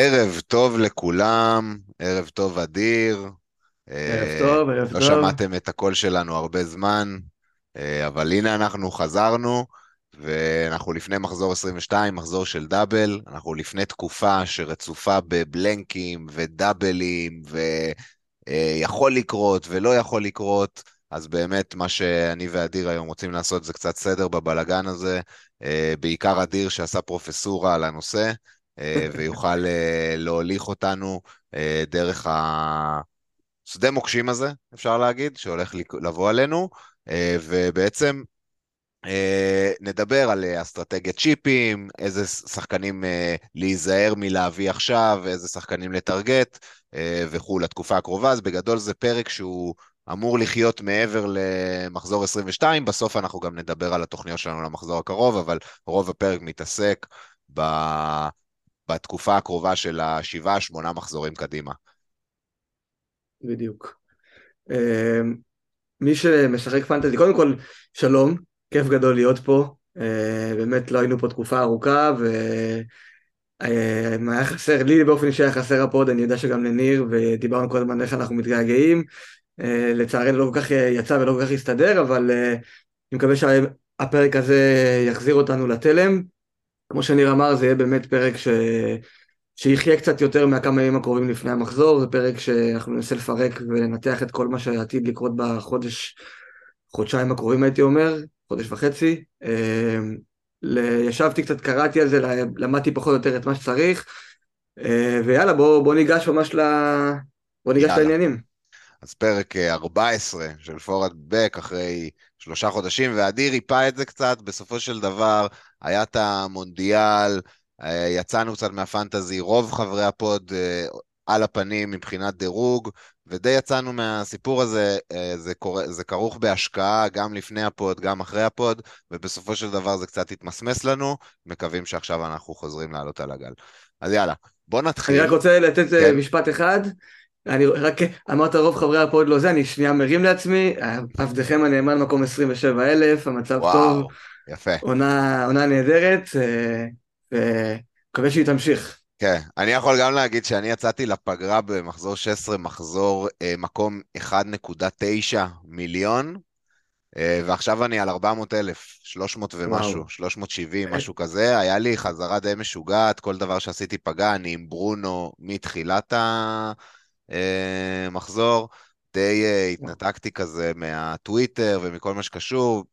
ערב טוב לכולם, ערב טוב אדיר. ערב טוב, ערב טוב. לא שמעתם את הקול שלנו הרבה זמן, אבל הנה אנחנו חזרנו, ואנחנו לפני מחזור 22, מחזור של דאבל, אנחנו לפני תקופה שרצופה בבלנקים ודאבלים, ויכול לקרות ולא יכול לקרות, אז באמת מה שאני ואדיר היום רוצים לעשות זה קצת סדר בבלגן הזה, בעיקר אדיר שעשה פרופסורה על הנושא, ויוכל להוליך אותנו דרך השדה מוקשים הזה, אפשר להגיד, שהולך לבוא עלינו, ובעצם נדבר על אסטרטגיית צ'יפים, איזה שחקנים להיזהר מלהביא עכשיו, איזה שחקנים לטרגט, וכו' לתקופה הקרובה, אז בגדול זה פרק שהוא אמור לחיות מעבר למחזור 22, בסוף אנחנו גם נדבר על התוכניות שלנו למחזור הקרוב, אבל רוב הפרק מתעסק בתקופה הקרובה של ה7-8 מחזורים קדימה. בדיוק. מי שמשחק פנטזי, קודם כל, שלום, כיף גדול להיות פה, באמת לא היינו פה תקופה ארוכה, והיה חסר, לי באופן אישי היה חסר הפוד, אני יודע שגם לניר, ודיברנו כל הזמן איך אנחנו מתגעגעים, לצערנו לא כל כך יצא ולא כל כך הסתדר, אבל אני מקווה שהפרק הזה יחזיר אותנו לתלם, כמו שניר אמר, זה יהיה באמת פרק שיחיה קצת יותר מהכמה ימים הקרובים לפני המחזור, זה פרק שאנחנו ננסה לפרק ולנתח את כל מה שעתיד לקרות בחודש, חודשיים הקרובים הייתי אומר, חודש וחצי, ישבתי קצת, קראתי על זה, למדתי פחות או יותר את מה שצריך, ויאללה בוא ניגש ממש לעניינים. אז פרק 14 של פורד בק אחרי 3 חודשים, ואדיר ריפה את זה קצת, בסופו של דבר היה את המונדיאל, יצאנו קצת מהפנטזי, רוב חברי הפוד על הפנים מבחינת דירוג, ודי יצאנו מהסיפור הזה, זה כרוך בהשקעה גם לפני הפוד, גם אחרי הפוד, ובסופו של דבר זה קצת התמסמס לנו, מקווים שעכשיו אנחנו חוזרים לעלות על הגל. אז יאללה, בוא נתחיל. אני רק רוצה לתת משפט אחד, אני רק אמרת רוב חברי הפוד לא זה, אני שנייה מרים לעצמי, עבדכם הנאמן מקום 27,000, המצב טוב, יפה. עונה נהדרת, מקווה שהיא תמשיך. כן, אני יכול גם להגיד שאני יצאתי לפגרה במחזור 16, מחזור מקום 1.9 מיליון, ועכשיו אני על 400,000, 300 ומשהו, 370, משהו כזה, היה לי חזרה די משוגעת, כל דבר שעשיתי פגע, אני עם ברונו מתחילת המחזור, די התנתקתי כזה מהטוויטר ומכל מה שקשור,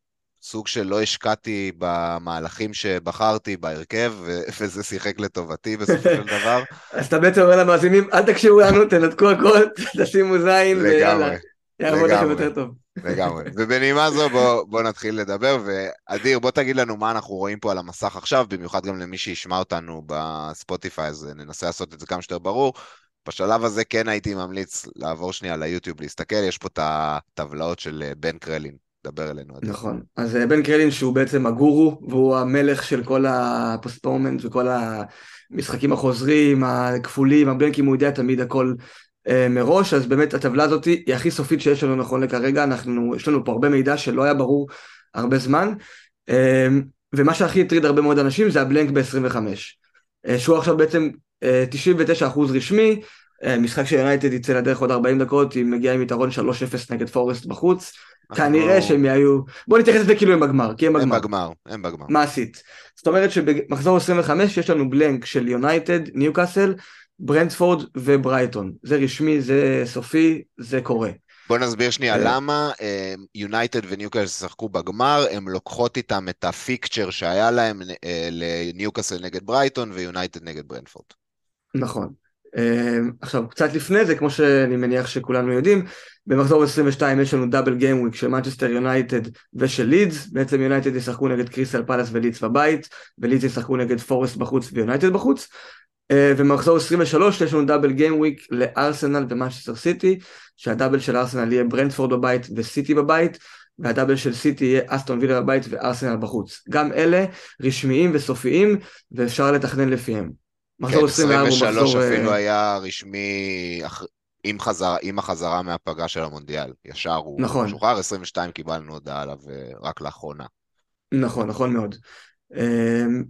סוג שלא השקעתי במהלכים שבחרתי בהרכב, וזה שיחק לטובתי בסופו של דבר. אז אתה בעצם אומר למאזינים, אל תקשיבו לנו, תנתקו הכל, תשימו זין, ויאללה, יעבוד לכם יותר טוב. לגמרי, ובנימה זו בוא נתחיל לדבר, ואדיר, בוא תגיד לנו מה אנחנו רואים פה על המסך עכשיו, במיוחד גם למי שישמע אותנו בספוטיפיי, אז ננסה לעשות את זה כמה שיותר ברור. בשלב הזה כן הייתי ממליץ לעבור שנייה ליוטיוב, להסתכל, יש פה את הטבלאות של בן קרלין. דבר אלינו. נכון, אז בן קרלין שהוא בעצם הגורו, והוא המלך של כל הפוסט-פורמנט וכל המשחקים החוזרים, הכפולים, הבלנקים, הוא יודע תמיד הכל מראש, אז באמת הטבלה הזאת היא הכי סופית שיש לנו נכון לכרגע, יש לנו פה הרבה מידע שלא היה ברור הרבה זמן, ומה שהכי הטריד הרבה מאוד אנשים זה הבלנק ב-25, שהוא עכשיו בעצם 99% רשמי, משחק של יונייטד יצא לדרך עוד 40 דקות, היא מגיעה עם יתרון 3-0 נגד פורסט בחוץ, כנראה שהם היו, בוא נתייחס את זה כאילו הם בגמר, כי הם בגמר. הם בגמר. מעשית. זאת אומרת שבמחזור 25 יש לנו בלנק של יונייטד, ניוקאסל, ברנטפורד וברייטון. זה רשמי, זה סופי, זה קורה. בוא נסביר שנייה למה יונייטד וניוקאסל ששחקו בגמר, הם לוקחות איתם את הפיקצ'ר שהיה להם לניוקאסל נגד ברייטון ויונייטד נגד ברנטפורד. נכון. עכשיו, קצת לפני זה, כמו שאני מניח שכולנו יודעים, במחזור 22 יש לנו דאבל גיימוויק של Manchester United ושל לידס, בעצם יונייטד ישחקו נגד קריסטל פלאס ולידס בבית, ולידס ישחקו נגד פורסט בחוץ ויונייטד בחוץ, ובמחזור 23 יש לנו דאבל גיימוויק לארסנל ומנצ'סטר סיטי, שהדאבל של ארסנל יהיה ברנטפורד בבית וסיטי בבית, והדאבל של סיטי יהיה אסטון וילה בבית וארסנל בחוץ. גם אלה רשמיים וסופיים, ואפשר לתכנן לפיהם. מחזור 23 אפילו היה רשמי עם החזרה מהפגרה של המונדיאל, ישר הוא שוחרר, 22 קיבלנו הודעה עליו רק לאחרונה. נכון מאוד.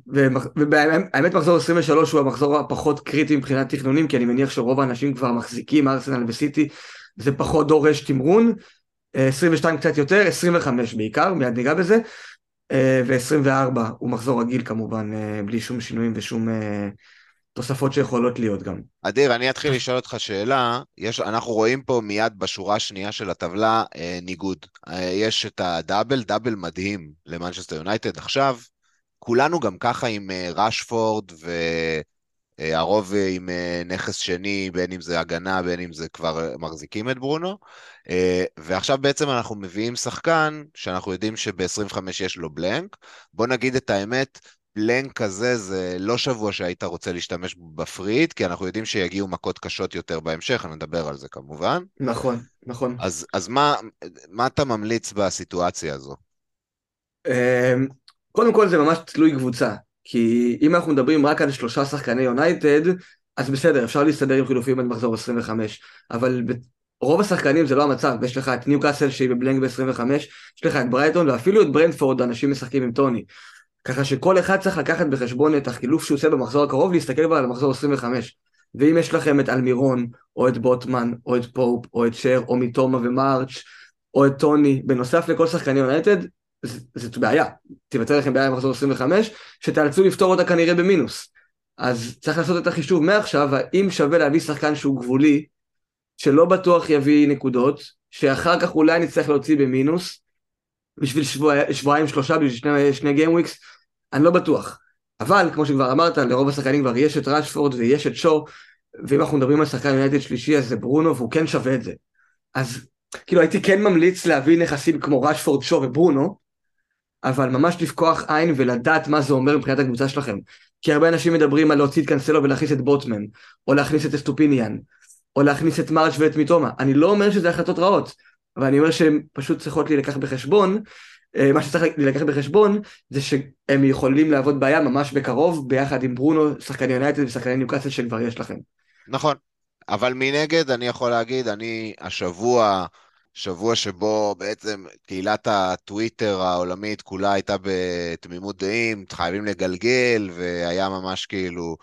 והאמת מחזור 23 הוא המחזור הפחות קריטי מבחינת תכנונים, כי אני מניח שרוב האנשים כבר מחזיקים ארסנל וסיטי, זה פחות דורש תמרון, 22 קצת יותר, 25 בעיקר, מיד ניגע בזה, ו-24 הוא מחזור רגיל כמובן, בלי שום שינויים ושום תוספות שיכולות להיות גם. אדיר, אני אתחיל לשאול אותך שאלה, אנחנו רואים פה מיד בשורה השנייה של הטבלה ניגוד, יש את הדאבל, דאבל מדהים למנצ'סטר יונייטד עכשיו, כולנו גם ככה עם רשפורד והרוב עם נכס שני, בין אם זה הגנה, בין אם זה כבר מחזיקים את ברונו, ועכשיו בעצם אנחנו מביאים שחקן שאנחנו יודעים שב-25 יש לו בלנק, בוא נגיד את האמת, בלנק כזה זה לא שבוע שהיית רוצה להשתמש בפריט, כי אנחנו יודעים שיגיעו מכות קשות יותר בהמשך, אני מדבר על זה כמובן. נכון, נכון. אז מה אתה ממליץ בסיטואציה הזו? קודם כל זה ממש תלוי קבוצה, כי אם אנחנו מדברים רק על 3 שחקני יונייטד, אז בסדר, אפשר להסתדר עם חילופים עד מחזור 25, אבל רוב השחקנים זה לא המצב, יש לך את ניוקאסל שהיא בבלנק ב-25, יש לך את ברייטון ואפילו את ברנטפורד, אנשים משחקים עם טוני, ככה שכל אחד צריך לקחת בחשבון את החילוף שהוא עושה במחזור הקרוב, להסתכל כבר על המחזור 25, ואם יש לכם את אלמירון, או את בוטמן, או את פופ, או את שר, או מיתומה ומרץ', או את טוני, בנוסף לכל שחקני יונייטד, זאת בעיה, תיווצר לכם בעיה במחזור 25, שתאלצו לפתור אותה כנראה במינוס, אז צריך לעשות את החישוב מעכשיו, האם שווה להביא שחקן שהוא גבולי, שלא בטוח יביא נקודות, שאחר כך אולי נצטרך להוציא במינוס, בשביל שבועיים, 3, בשביל 2 גיימוויקס, אני לא בטוח, אבל כמו שכבר אמרת, לרוב השחקנים כבר יש את רשפורד ויש את שו, ואם אנחנו מדברים על שחקן יונייטד שלישי, אז זה ברונו, והוא כן שווה את זה, אז כאילו הייתי כן ממליץ להביא נכסים כמו רשפורד, שו וברונו, אבל ממש לפקוח עין ולדעת מה זה אומר מבחינת הקבוצה שלכם, כי הרבה אנשים מדברים על להוציא את קנסלו ולהכניס את בוטמן, או להכניס את אסטופיניאן, או להכניס את מרץ' ואת מיתומה, אני לא אומר שזה החלטות רעות, אבל אני אומר שהן פשוט צריכות להילקח בחשבון, מה שצריך להילקח בחשבון, זה שהם יכולים לעבוד בעיה ממש בקרוב, ביחד עם ברונו, שחקני יונייטד ושחקני ניוקאסל שכבר יש לכם. נכון, אבל מנגד אני יכול להגיד, אני השבוע... שבוע שבו בעצם קהילת הטוויטר העולמית כולה הייתה בתמימות דעים, חייבים לגלגל, והיה ממש כאילו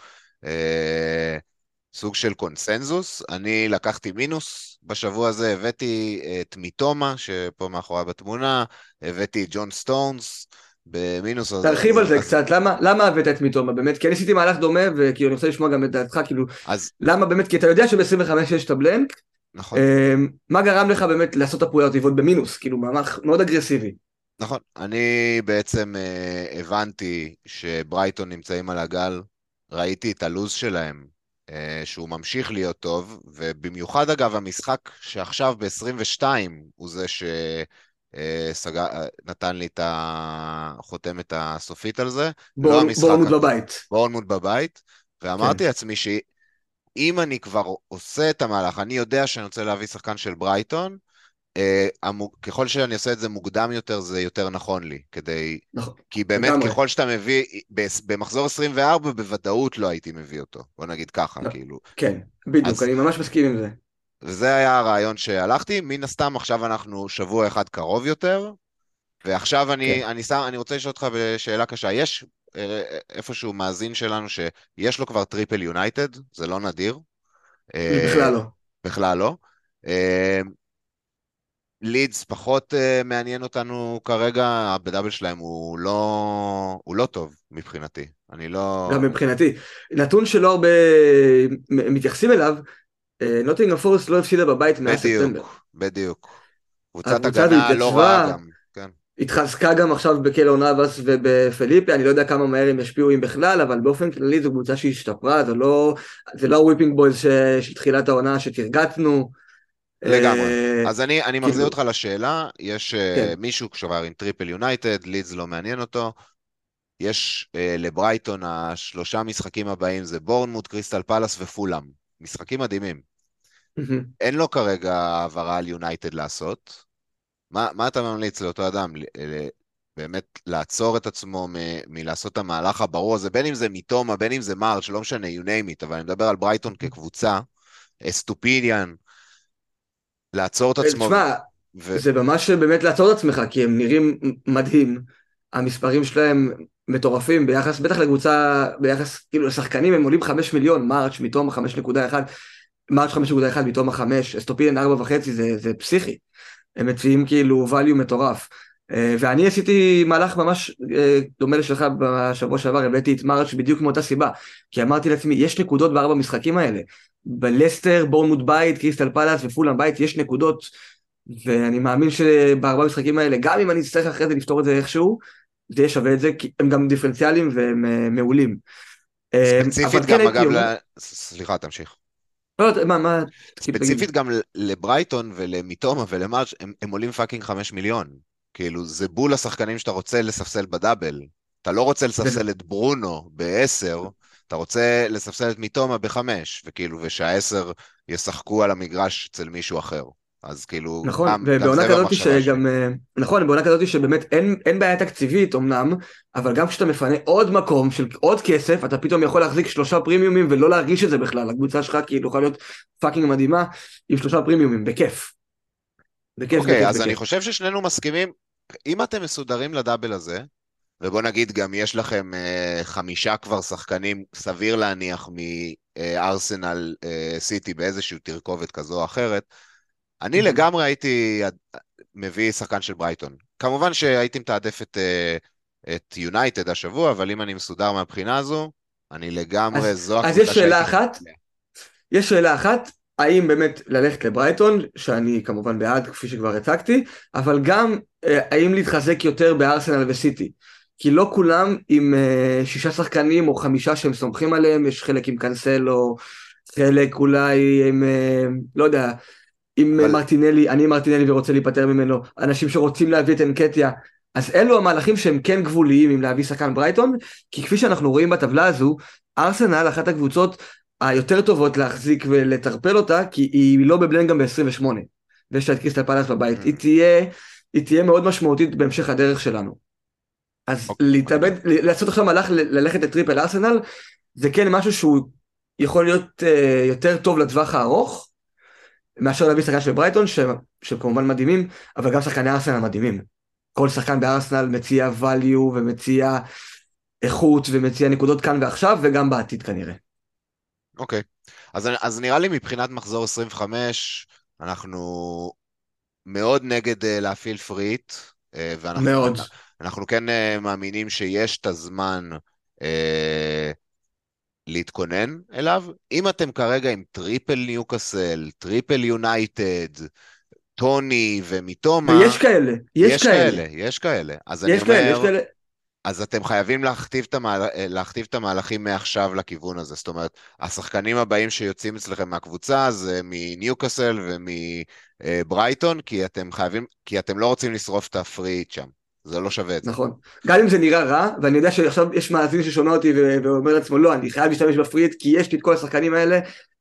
סוג של קונסנזוס. אני לקחתי מינוס, בשבוע הזה הבאתי את מיתומה, שפה מאחורי בתמונה, הבאתי ג'ון סטונס, במינוס הזה. תרחיב על זה קצת, למה הבאת את מיתומה באמת? כי אני עשיתי מהלך דומה, וכאילו אני רוצה לשמוע גם את דעתך, כאילו, למה באמת? כי אתה יודע שב-25 יש את הבלנק, נכון. מה גרם לך באמת לעשות הפעולה הטבעית במינוס, כאילו מאוד אגרסיבי? נכון, אני בעצם הבנתי שברייטון נמצאים על הגל, ראיתי את הלוז שלהם, שהוא ממשיך להיות טוב, ובמיוחד אגב המשחק שעכשיו ב-22 הוא זה שנתן לי את החותמת הסופית על זה. בורנמות' בבית. בורנמות' בבית, ואמרתי לעצמי שהיא, אם אני כבר עושה את המהלך, אני יודע שאני רוצה להביא שחקן של ברייטון, ככל שאני עושה את זה מוקדם יותר, זה יותר נכון לי, כדי, נכון. כי באמת נכון. ככל שאתה מביא, במחזור 24 בוודאות לא הייתי מביא אותו, בוא נגיד ככה, לא. כאילו. כן, בדיוק, אז, אני ממש מסכים עם זה. וזה היה הרעיון שהלכתי, מן הסתם עכשיו אנחנו שבוע אחד קרוב יותר, ועכשיו אני רוצה לשאול אותך בשאלה קשה, יש איפשהו מאזין שלנו שיש לו כבר טריפל יונייטד, זה לא נדיר. בכלל לא. בכלל לא. לידס פחות מעניין אותנו כרגע, בדאבל שלהם הוא לא טוב מבחינתי. אני לא... גם מבחינתי. נתון שלא הרבה מתייחסים אליו, נוטינגהאם פורסט לא הפסידה בבית מאז ספטמבר. בדיוק. קבוצת הגנה לא רעה גם. התחזקה גם עכשיו בקלו נאבס ובפליפי, אני לא יודע כמה מהר הם ישפיעו אם בכלל, אבל באופן כללי זו קבוצה שהשתפרה, זה לא וויפינג בויז שתחילת העונה שתרגטנו. לגמרי, אז אני מחזיר אותך לשאלה, יש מישהו כבר עם טריפל יונייטד, לידס לא מעניין אותו, יש לברייטון, ה3 משחקים הבאים זה בורנמות', קריסטל פלאס ופולאם, משחקים מדהימים. אין לו כרגע העברה על יונייטד לעשות, מה אתה ממליץ לאותו אדם? באמת לעצור את עצמו מלעשות את המהלך הברור הזה, בין אם זה מיתומה, בין אם זה מרץ', לא משנה, you name it, אבל אני מדבר על ברייטון כקבוצה, אסטופיניאן, לעצור את עצמו. תשמע, זה ממש באמת לעצור את עצמך, כי הם נראים מדהים, המספרים שלהם מטורפים ביחס, בטח לקבוצה, ביחס, כאילו לשחקנים הם עולים 5 מיליון, מרץ' מיתומה 5.1, מרץ' 5.1, מיתומה 5, אסטופילן 4.5, זה פסיכי. הם מציעים כאילו value מטורף. ואני עשיתי מהלך ממש דומה לשלך בשבוע שעבר, הבאתי את מרץ' בדיוק מאותה סיבה, כי אמרתי לעצמי, יש נקודות בארבע המשחקים האלה, בלסטר, בורנמוט בית, קריסטל פלאס ופולהאם בית, יש נקודות, ואני מאמין שבארבע המשחקים האלה, גם אם אני אצטרך אחרי זה לפתור את זה איכשהו, זה שווה את זה, כי הם גם דיפרנציאליים והם מעולים. ספציפית גם, אגב, סליחה, תמשיך. ספציפית גם לברייטון ולמיתומה ולמרץ' הם עולים פאקינג 5 מיליון. כאילו, זה בול השחקנים שאתה רוצה לספסל בדאבל. אתה לא רוצה לספסל את ברונו ב-10, אתה רוצה לספסל את מיתומה ב-5, וכאילו, ושה-10 ישחקו על המגרש אצל מישהו אחר. אז כאילו... נכון, ובעונה כזאת שגם... נכון, בעונה כזאת שבאמת אין בעיה תקציבית, אמנם, אבל גם כשאתה מפנה עוד מקום של עוד כסף, אתה פתאום יכול להחזיק 3 פרימיומים ולא להרגיש את זה בכלל. הקבוצה שלך כאילו יכולה להיות פאקינג מדהימה עם 3 פרימיומים, בכיף. אוקיי, אז אני חושב ששנינו מסכימים, אם אתם מסודרים לדאבל הזה, ובוא נגיד גם יש לכם 5 כבר שחקנים, סביר להניח מארסנל סיטי באיזשהו תרכובת כזו או אחרת, אני לגמרי הייתי מביא שחקן של ברייטון. כמובן שהייתי מתעדף את יונייטד השבוע, אבל אם אני מסודר מהבחינה הזו, אני לגמרי זו... אז יש שאלה אחת, האם באמת ללכת לברייטון, שאני כמובן בעד, כפי שכבר הצגתי, אבל גם האם להתחזק יותר בארסנל וסיטי. כי לא כולם עם 6 שחקנים או 5 שהם סומכים עליהם, יש חלק עם קנסלו, חלק אולי עם, לא יודע, עם מרטינלי, אני מרטינלי ורוצה להיפטר ממנו, אנשים שרוצים להביא את אנקטיה, אז אלו המהלכים שהם כן גבוליים עם להביא שחקן ברייטון, כי כפי שאנחנו רואים בטבלה הזו, ארסנל, אחת הקבוצות, היותר טובות להחזיק ולטרפל אותה, כי היא לא בבלן גם ב-28, ויש לה את קריסטל פלאס בבית, היא תהיה מאוד משמעותית בהמשך הדרך שלנו. אז להתאבד, לעשות עכשיו מהלך, ללכת לטריפל ארסנל, זה כן משהו שהוא יכול להיות יותר טוב לטווח הארוך, מאשר להביא שחקן של ברייטון, שהם כמובן מדהימים, אבל גם שחקני ארסנל מדהימים. כל שחקן בארסנל מציע value, ומציע איכות, ומציע נקודות כאן ועכשיו, וגם בעתיד כנראה. אוקיי, אז נראה לי מבחינת מחזור 25, אנחנו מאוד נגד להפעיל פריט, ואנחנו כן מאמינים שיש את הזמן להתכונן אליו. אם אתם כרגע עם טריפל ניוקאסל, טריפל יונייטד, טוני ומיתומה, יש כאלה, אז אני אומר... אז אתם חייבים להכתיב את המהלכים מעכשיו לכיוון הזה, זאת אומרת, השחקנים הבאים שיוצאים אצלכם מהקבוצה, זה מניוקאסל ומברייטון, כי אתם לא רוצים לשרוף את הפריט שם, זה לא שווה את זה. נכון, גם אם זה נראה רע, ואני יודע שעכשיו יש מאזין ששומע אותי ואומר לעצמו, לא, אני חייב להשתמש בפריט, כי יש לי את כל השחקנים האלה,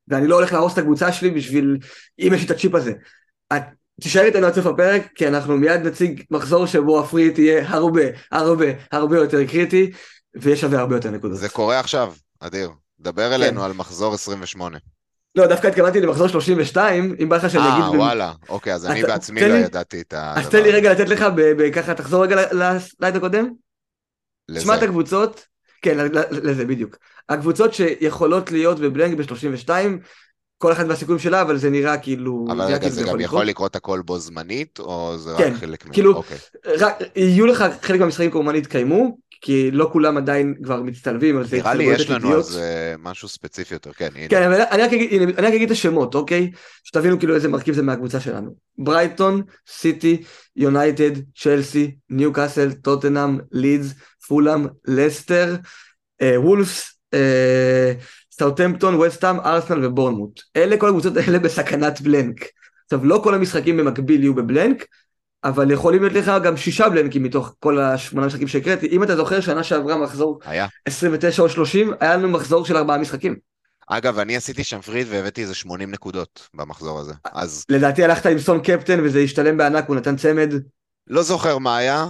ואני לא הולך להרוס את הקבוצה שלי בשביל, אם יש לי את הצ'יפ הזה. תישאר איתנו עד סוף הפרק, כי אנחנו מיד נציג מחזור שבו הפריט תהיה הרבה יותר קריטי, ויש שווה הרבה יותר נקודות. זה קורה עכשיו, אדיר. דבר אלינו על מחזור 28. לא, דווקא התכוונתי למחזור 32, אם בא לך שאני אגיד... וואלה, אוקיי, אז אני בעצמי לא ידעתי את הדבר. אז תן לי רגע לתת לך, ככה תחזור רגע לסלייד הקודם. תשמע את הקבוצות, כן, לזה בדיוק. הקבוצות שיכולות להיות בבלנק ב-32, כל אחד מהסיכויים שלה, אבל זה נראה כאילו... אבל רגע, זה גם יכול לקרות הכל בו זמנית, או זה רק חלק... כן, כאילו, יהיו לך חלק מהמשחקים כמובן התקיימו, כי לא כולם עדיין כבר מצטלבים, אבל זה... נראה לי יש לנו אז משהו ספציפי יותר, כן. כן, אבל אני רק אגיד את השמות, אוקיי? שתבינו כאילו איזה מרכיב זה מהקבוצה שלנו. ברייטון, סיטי, יונייטד, צ'לסי, ניוקאסל, טוטנהאם, לידס, פולהאם, לסטר, וולפס, סאוטהמפטון, וסטהאם, ארסנל ובורנמוט. אלה, כל הקבוצות האלה בסכנת בלנק. עכשיו, לא כל המשחקים במקביל יהיו בבלנק, אבל יכולים להיות לך גם 6 בלנקים מתוך כל 8 המשחקים שהקראתי. אם אתה זוכר, שנה שעברה מחזור 29 או 30, היה לנו מחזור של 4 משחקים. אגב, אני עשיתי שם פריד והבאתי איזה 80 נקודות במחזור הזה. אז... לדעתי הלכת עם סון קפטן וזה השתלם בענק, הוא נתן צמד. לא זוכר מה היה.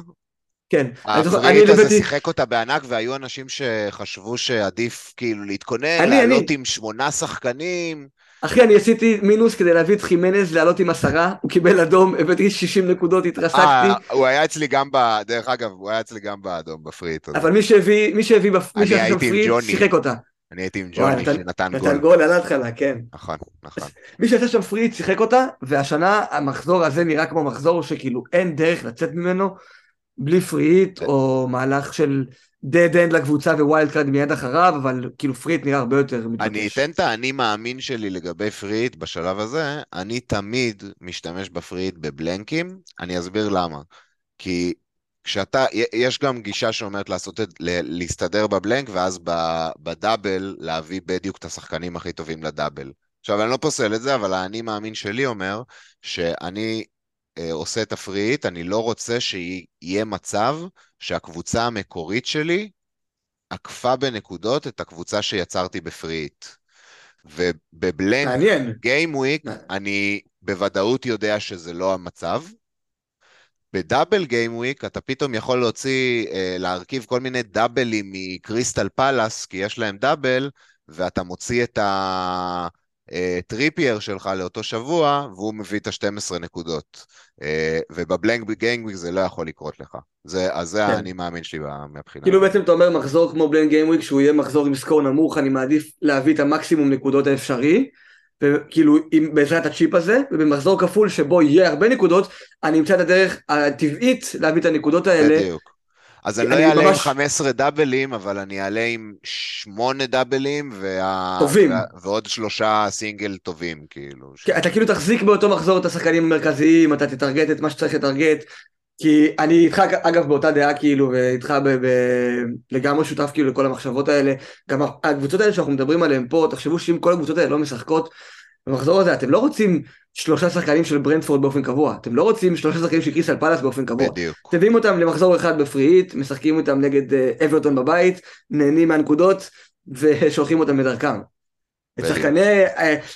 כן. הפריט הזה שיחק אותה בענק, והיו אנשים שחשבו שעדיף כאילו להתכונן, לעלות עם 8 שחקנים. אחי, אני עשיתי מינוס כדי להביא את חימנז, לעלות עם 10, הוא קיבל אדום, הבאתי 60 נקודות, התרסקתי. הוא היה אצלי גם, דרך אגב, הוא היה אצלי גם באדום, בפרי. אבל מי שהביא בפרי, שיחק אותה. אני הייתי עם ג'וני שנתן גול. נתן גול על התחלה, כן. נכון, נכון. מי שעשה שם פרי, שיחק אותה, והשנה המחזור הזה נראה כמו מחזור שכאילו אין דרך לצאת ממנו, בלי פריט או מהלך של dead end לקבוצה ווילד קארד מיד אחריו, אבל כאילו פריט נראה הרבה יותר מתבקש. אני אתן את האני מאמין שלי לגבי פריט בשלב הזה, אני תמיד משתמש בפריט בבלנקים, אני אסביר למה, כי כשאתה, יש גם גישה שאומרת לעשות את, להסתדר בבלנק ואז בדאבל להביא בדיוק את השחקנים הכי טובים לדאבל. עכשיו אני לא פוסל את זה, אבל האני מאמין שלי אומר שאני עושה את הפריט, אני לא רוצה שיהיה מצב שהקבוצה המקורית שלי עקפה בנקודות את הקבוצה שיצרתי בפריט. ובבלנק גיים וויק אני בוודאות יודע שזה לא המצב. בדאבל גיים וויק אתה פתאום יכול להוציא, להרכיב כל מיני דאבלים מקריסטל פלאס, כי יש להם דאבל, ואתה מוציא את ה... טריפייר שלך לאותו שבוע, והוא מביא את ה-12 נקודות, ובבלנק גיימוויק זה לא יכול לקרות לך, אז זה אני מאמין שלי מהבחינה. כאילו בעצם אתה אומר מחזור כמו בלנק גיימוויק, שהוא יהיה מחזור עם סקור נמוך, אני מעדיף להביא את המקסימום נקודות האפשרי, וכאילו בעזרת הצ'יפ הזה, ובמחזור כפול שבו יהיה הרבה נקודות, אני אמצא את הדרך הטבעית להביא את הנקודות האלה. בדיוק. אז אני לא אעלה עם 15 דאבלים, אבל אני אעלה עם 8 דאבלים, ועוד 3 סינגל טובים, כאילו. אתה כאילו תחזיק באותו מחזור את השחקנים המרכזיים, אתה תתרגט את מה שצריך לתרגט, כי אני איתך, אגב, באותה דעה, כאילו, ואיתך לגמרי שותף, כאילו, לכל המחשבות האלה, גם הקבוצות האלה שאנחנו מדברים עליהן פה, תחשבו שאם כל הקבוצות האלה לא משחקות, במחזור הזה, אתם לא רוצים 3 שחקנים של ברנטפורד באופן קבוע, אתם לא רוצים 3 שחקנים של קריסטל פלאס באופן קבוע. בדיוק. תביאים אותם למחזור אחד בפריט, משחקים אותם נגד אברטון בבית, נהנים מהנקודות, ושולחים אותם בדרכם. את שחקני,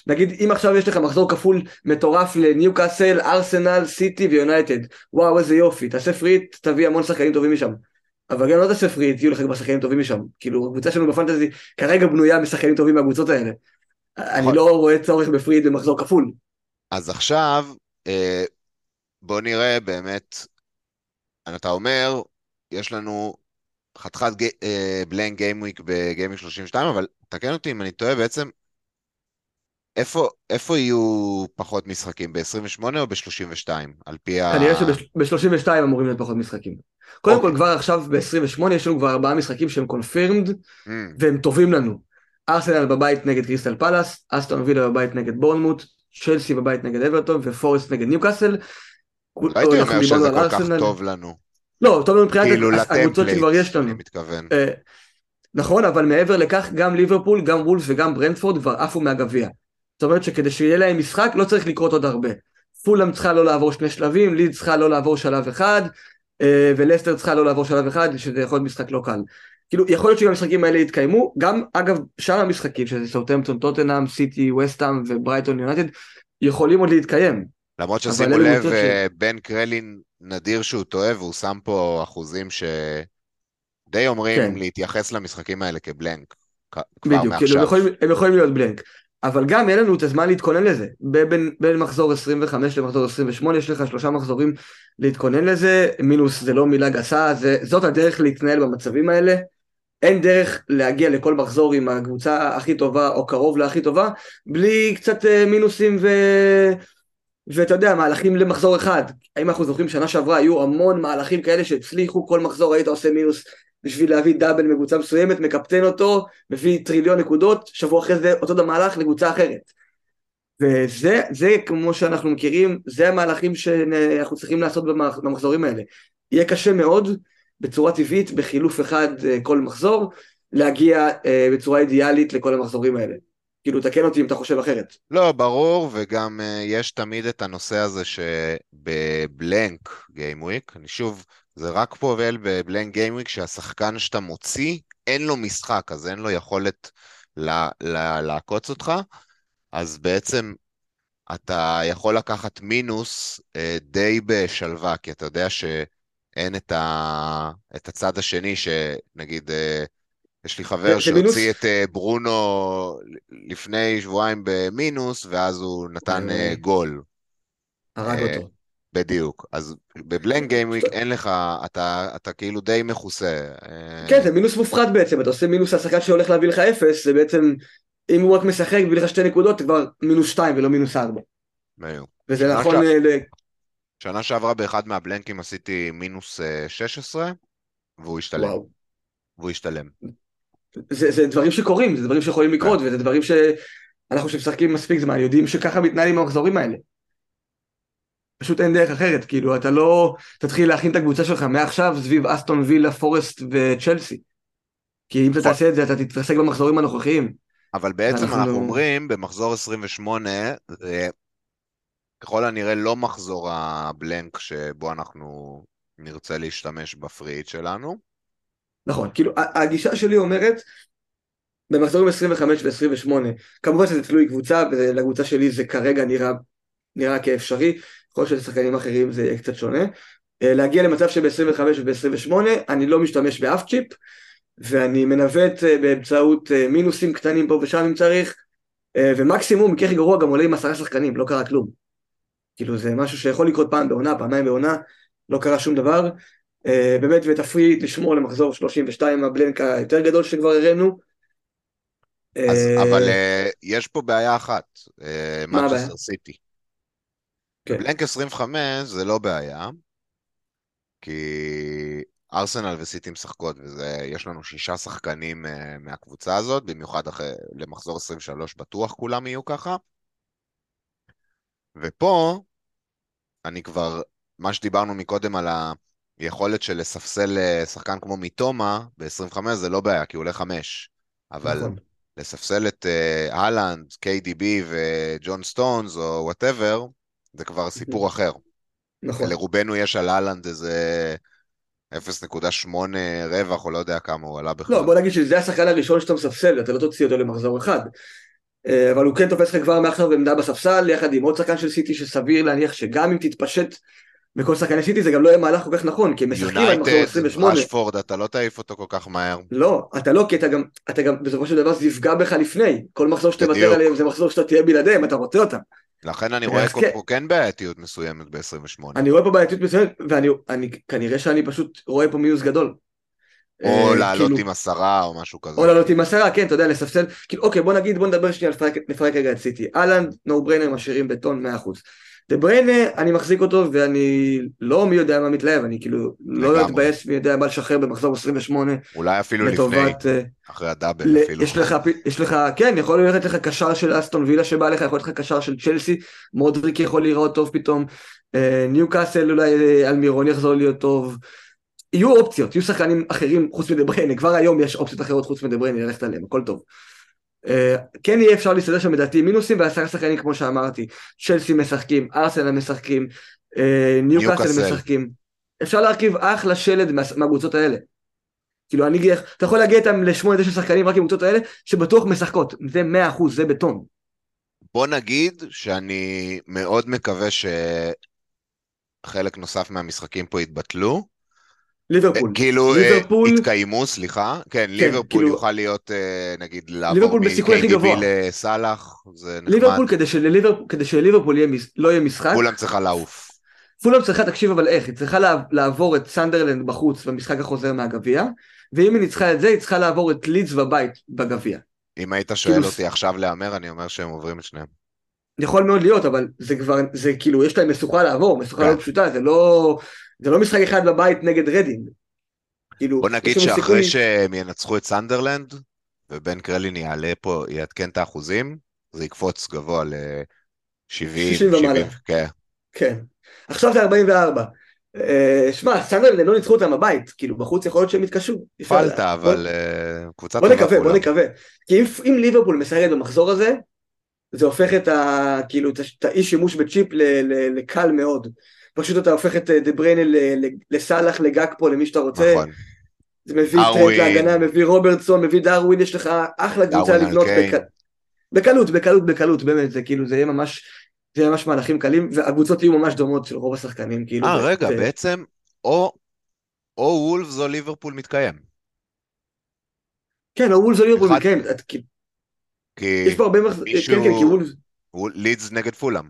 נגיד, אם עכשיו יש לך מחזור כפול מטורף לניוקאסל, ארסנל, סיטי ויונייטד, וואו, איזה יופי, תעשה פריט, תביא המון שחקנים טובים משם. אבל גם לא תעשה פריט, יהיו לך גם שחקנים טובים משם. כאילו, הקבוצה שלנו בפנטזי, כרגע בנויה משחקנים טובים מהקבוצות האלה. אני לא רואה צורך בפריד למחזור כפול. אז עכשיו, בוא נראה באמת, אתה אומר, יש לנו חתיכת בלנק גיימוויק בגיימוויק 32, אבל תקן אותי אם אני טועה בעצם, איפה יהיו פחות משחקים, ב-28 או ב-32? על פי ה... אני חושב שב-32 אמורים להיות פחות משחקים. קודם כל כבר עכשיו ב-28 יש לנו כבר 4 משחקים שהם confirmed, והם טובים לנו. ארסנל בבית נגד קריסטל פלאס, אסטון וילה בבית נגד בורנמוט, צ'לסי בבית נגד אברטון, ופורסט נגד ניוקאסל. הייתי אומר שזה כל כך טוב לנו. לא, טוב לנו מבחינת הקבוצות שכבר יש לנו. נכון, אבל מעבר לכך, גם ליברפול, גם וולפס וגם ברנטפורד כבר עפו מהגביע. זאת אומרת שכדי שיהיה להם משחק, לא צריך לקרות עוד הרבה. פולהאם צריכה לא לעבור 2 שלבים, לידס צריכה לא לעבור שלב אחד, ולסטר צריכה לא לעבור שלב אחד, שזה יכול להיות משחק לא קל. כאילו, יכול להיות שגם המשחקים האלה יתקיימו, גם, אגב, שאר המשחקים, שזה סאות'המפטון, טוטנהאם, סיטי, וסטהאם וברייטון יונייטד, יכולים עוד להתקיים. למרות ששימו לב, בן קרלין נדיר שהוא טועה, והוא שם פה אחוזים שדי אומרים להתייחס למשחקים האלה כבלנק, כבר מעכשיו. הם יכולים להיות בלנק, אבל גם אין לנו את הזמן להתכונן לזה. בין מחזור 25 למחזור 28, יש לך 3 מחזורים להתכונן לזה, מינוס זה לא מילה גסה, זאת הדרך להתנהל במצבים האלה. אין דרך להגיע לכל מחזור עם הקבוצה הכי טובה, או קרוב להכי טובה, בלי קצת מינוסים ואתה יודע, מהלכים למחזור אחד. האם אנחנו זוכרים שנה שעברה, היו המון מהלכים כאלה שהצליחו, כל מחזור היית עושה מינוס, בשביל להביא דאבל מקבוצה מסוימת, מקפטן אותו, מביא טריליון נקודות, שבוע אחרי זה אותו המהלך לקבוצה אחרת. וזה כמו שאנחנו מכירים, זה המהלכים שאנחנו צריכים לעשות במחזורים האלה. יהיה קשה מאוד, בצורה טבעית, בחילוף אחד כל מחזור, להגיע בצורה אידיאלית לכל המחזורים האלה. כאילו, תקן אותי אם אתה חושב אחרת. לא, ברור, וגם יש תמיד את הנושא הזה שבבלנק גיימוויק, אני שוב, זה רק פועל בבלנק גיימוויק, שהשחקן שאתה מוציא, אין לו משחק, אז אין לו יכולת לעקוץ אותך, אז בעצם אתה יכול לקחת מינוס די בשלווה, כי אתה יודע ש... אין את הצד השני, שנגיד יש לי חבר שהוציא את ברונו לפני שבועיים במינוס, ואז הוא נתן גול. הרג אותו. בדיוק. אז בבלנק גיימוויק אין לך, אתה כאילו די מכוסה. כן, זה מינוס מופחת בעצם, אתה עושה מינוס השחקן שהולך להביא לך אפס, זה בעצם, אם הוא רק משחק והביא לך 2 נקודות, כבר מינוס 2 ולא מינוס 4. וזה נכון ל... שנה שעברה באחד מהבלנקים עשיתי מינוס 16, והוא השתלם. והוא השתלם. זה דברים שקורים, זה דברים שיכולים לקרות, וזה דברים שאנחנו שמשחקים מספיק זמן, יודעים שככה מתנהלים המחזורים האלה. פשוט אין דרך אחרת, כאילו, אתה לא תתחיל להכין את הקבוצה שלך מעכשיו סביב אסטון וילה, פורסט וצ'לסי. כי אם אתה תעשה את זה, אתה תתרסק במחזורים הנוכחיים. אבל בעצם אנחנו אומרים, במחזור 28, ככל הנראה לא מחזור הבלנק שבו אנחנו נרצה להשתמש בפריט שלנו. נכון, כאילו הגישה שלי אומרת, במחזורים 25 ו-28, כמובן שזה תלוי קבוצה, ולקבוצה שלי זה כרגע נראה כאפשרי, כל של שחקנים אחרים זה יהיה קצת שונה, להגיע למצב שב-25 וב-28 אני לא משתמש באף צ'יפ, ואני מנווט באמצעות מינוסים קטנים פה ושם אם צריך, ומקסימום מכך גרוע גם עולה עם 10 שחקנים, לא קרה כלום. כאילו זה משהו שיכול לקרות פעם בעונה, פעמיים בעונה, לא קרה שום דבר, באמת ותפרי לשמור למחזור 32 הבלנק היותר גדול שכבר הראינו. אבל יש פה בעיה אחת, מנצ'סטר סיטי. בלנק 25 זה לא בעיה, כי ארסנל וסיטי משחקות, ויש לנו 6 שחקנים מהקבוצה הזאת, במיוחד אחרי, למחזור 23 בטוח כולם יהיו ככה, ופה אני כבר, מה שדיברנו מקודם על היכולת של לספסל שחקן כמו מיטומה, ב-25 זה לא בעיה, כי הוא עולה 5, אבל נכון. לספסל את הלנד, KDB וג'ון סטונס או וואטאבר, זה כבר סיפור אחר. נכון. לרובנו יש על הלנד איזה 0.8 רווח, או לא יודע כמה הוא עלה בכלל. לא, בוא נגיד שזה השחקן הראשון שאתה מספסל, אתה לא תוציא אותו למחזור אחד. אבל הוא כן תופס לך כבר מאחר ועמדה בספסל, יחד עם עוד שחקן של סיטי, שסביר להניח שגם אם תתפשט מכל שחקן סיטי, זה גם לא יהיה מהלך כל כך נכון, כי הם משחקים על מחזור 28. יונייטד, רשפורד, אתה לא תעיף אותו כל כך מהר. לא, אתה לא, כי אתה גם בסופו של דבר זה יפגע בך לפני. כל מחזור שאתה מוותר עליהם זה מחזור שאתה תהיה בלעדיהם, אתה רוצה אותם. לכן אני רואה פה כן בעייתיות מסוימת ב-28. אני רואה פה בעייתיות מסוימת, ואני כנראה שאני פשוט רואה פה מינוס גדול. או לעלות עם 10 או משהו כזה. או לעלות עם 10, כן, אתה יודע, לספסל. כאילו, אוקיי, בוא נדבר שנייה, נפרק רגע את סיטי. הלנד, נו בריינר, משאירים בטון 100%. דה בריינר, אני מחזיק אותו, ואני לא מי יודע מה מתלהב, אני כאילו לא מתבאס מי יודע מה לשחרר במחזור 28. אולי אפילו לפני, אחרי הדאבל אפילו. יש לך, כן, יכול ללכת לך קשר של אסטון וילה שבא לך, יכול להיות לך קשר של צ'לסי, מודריק יכול להיראות טוב פתאום, ניוקאסל אולי אלמירון יחזור להיות טוב, יהיו אופציות, יהיו שחקנים אחרים חוץ מדה בריינר, כבר היום יש אופציות אחרות חוץ מדה בריינר, ללכת עליהם, הכל טוב. כן יהיה אפשר להסתדר שם בדעתי מינוסים, והשחקנים שחקנים כמו שאמרתי, צ'לסי משחקים, ארסנל משחקים, ניוקאסל משחקים, אפשר להרכיב אחלה שלד מהקבוצות האלה, כאילו אני גייך, אתה יכול להגיע איתם ל8-9 שחקנים רק עם קבוצות האלה, שבטוח משחקות, זה 100%, זה בטון. בוא נגיד שאני מאוד מקווה שחלק נוסף מהמשחקים פה יתבטלו, ליברפול. כאילו התקיימו, סליחה, כן, ליברפול יוכל להיות, נגיד, לעבור מ-KDB לסלח, זה נחמד. ליברפול, כדי שליברפול לא יהיה משחק. פולם צריכה לעוף. פולם צריכה, תקשיב אבל איך, היא צריכה לעבור את סנדרלנד בחוץ במשחק החוזר מהגביע, ואם היא ניצחה את זה, היא צריכה לעבור את לידס בבית בגביע. אם היית שואל אותי עכשיו לאמר, אני אומר שהם עוברים את שניהם. יכול מאוד להיות, אבל זה כבר, זה כאילו, יש להם משוכה לעבור, משוכה לא פשוטה, זה לא משחק אחד בבית נגד רדינג. בוא נגיד שאחרי שהם ינצחו את סנדרלנד, ובן קרלין יעלה פה, יעדכן את האחוזים, זה יקפוץ גבוה ל-70. כן. עכשיו זה 44. שמע, סנדרלנד לא ניצחו אותם בבית, כאילו בחוץ יכול להיות שהם יתקשו. פעלת, אבל קבוצת... בוא נקווה. כי אם ליברפול מסיירת במחזור הזה, זה הופך את האי שימוש בצ'יפ לקל מאוד. פשוט אתה הופך את דה בריינר לסלח, לגג פה, למי שאתה רוצה. נכון. זה מביא טרנט להגנה, מביא רוברטסון, מביא דארווין, יש לך אחלה קבוצה לבנות בקלות, באמת, זה כאילו, זה יהיה ממש מהלכים קלים, והקבוצות יהיו ממש דומות של רוב השחקנים, כאילו. רגע, בעצם, או וולפס או ליברפול מתקיים. כן, הוולס על יורבולים, כן. יש פה הרבה... כן, כן, כי וולס... לידס נגד פולאם,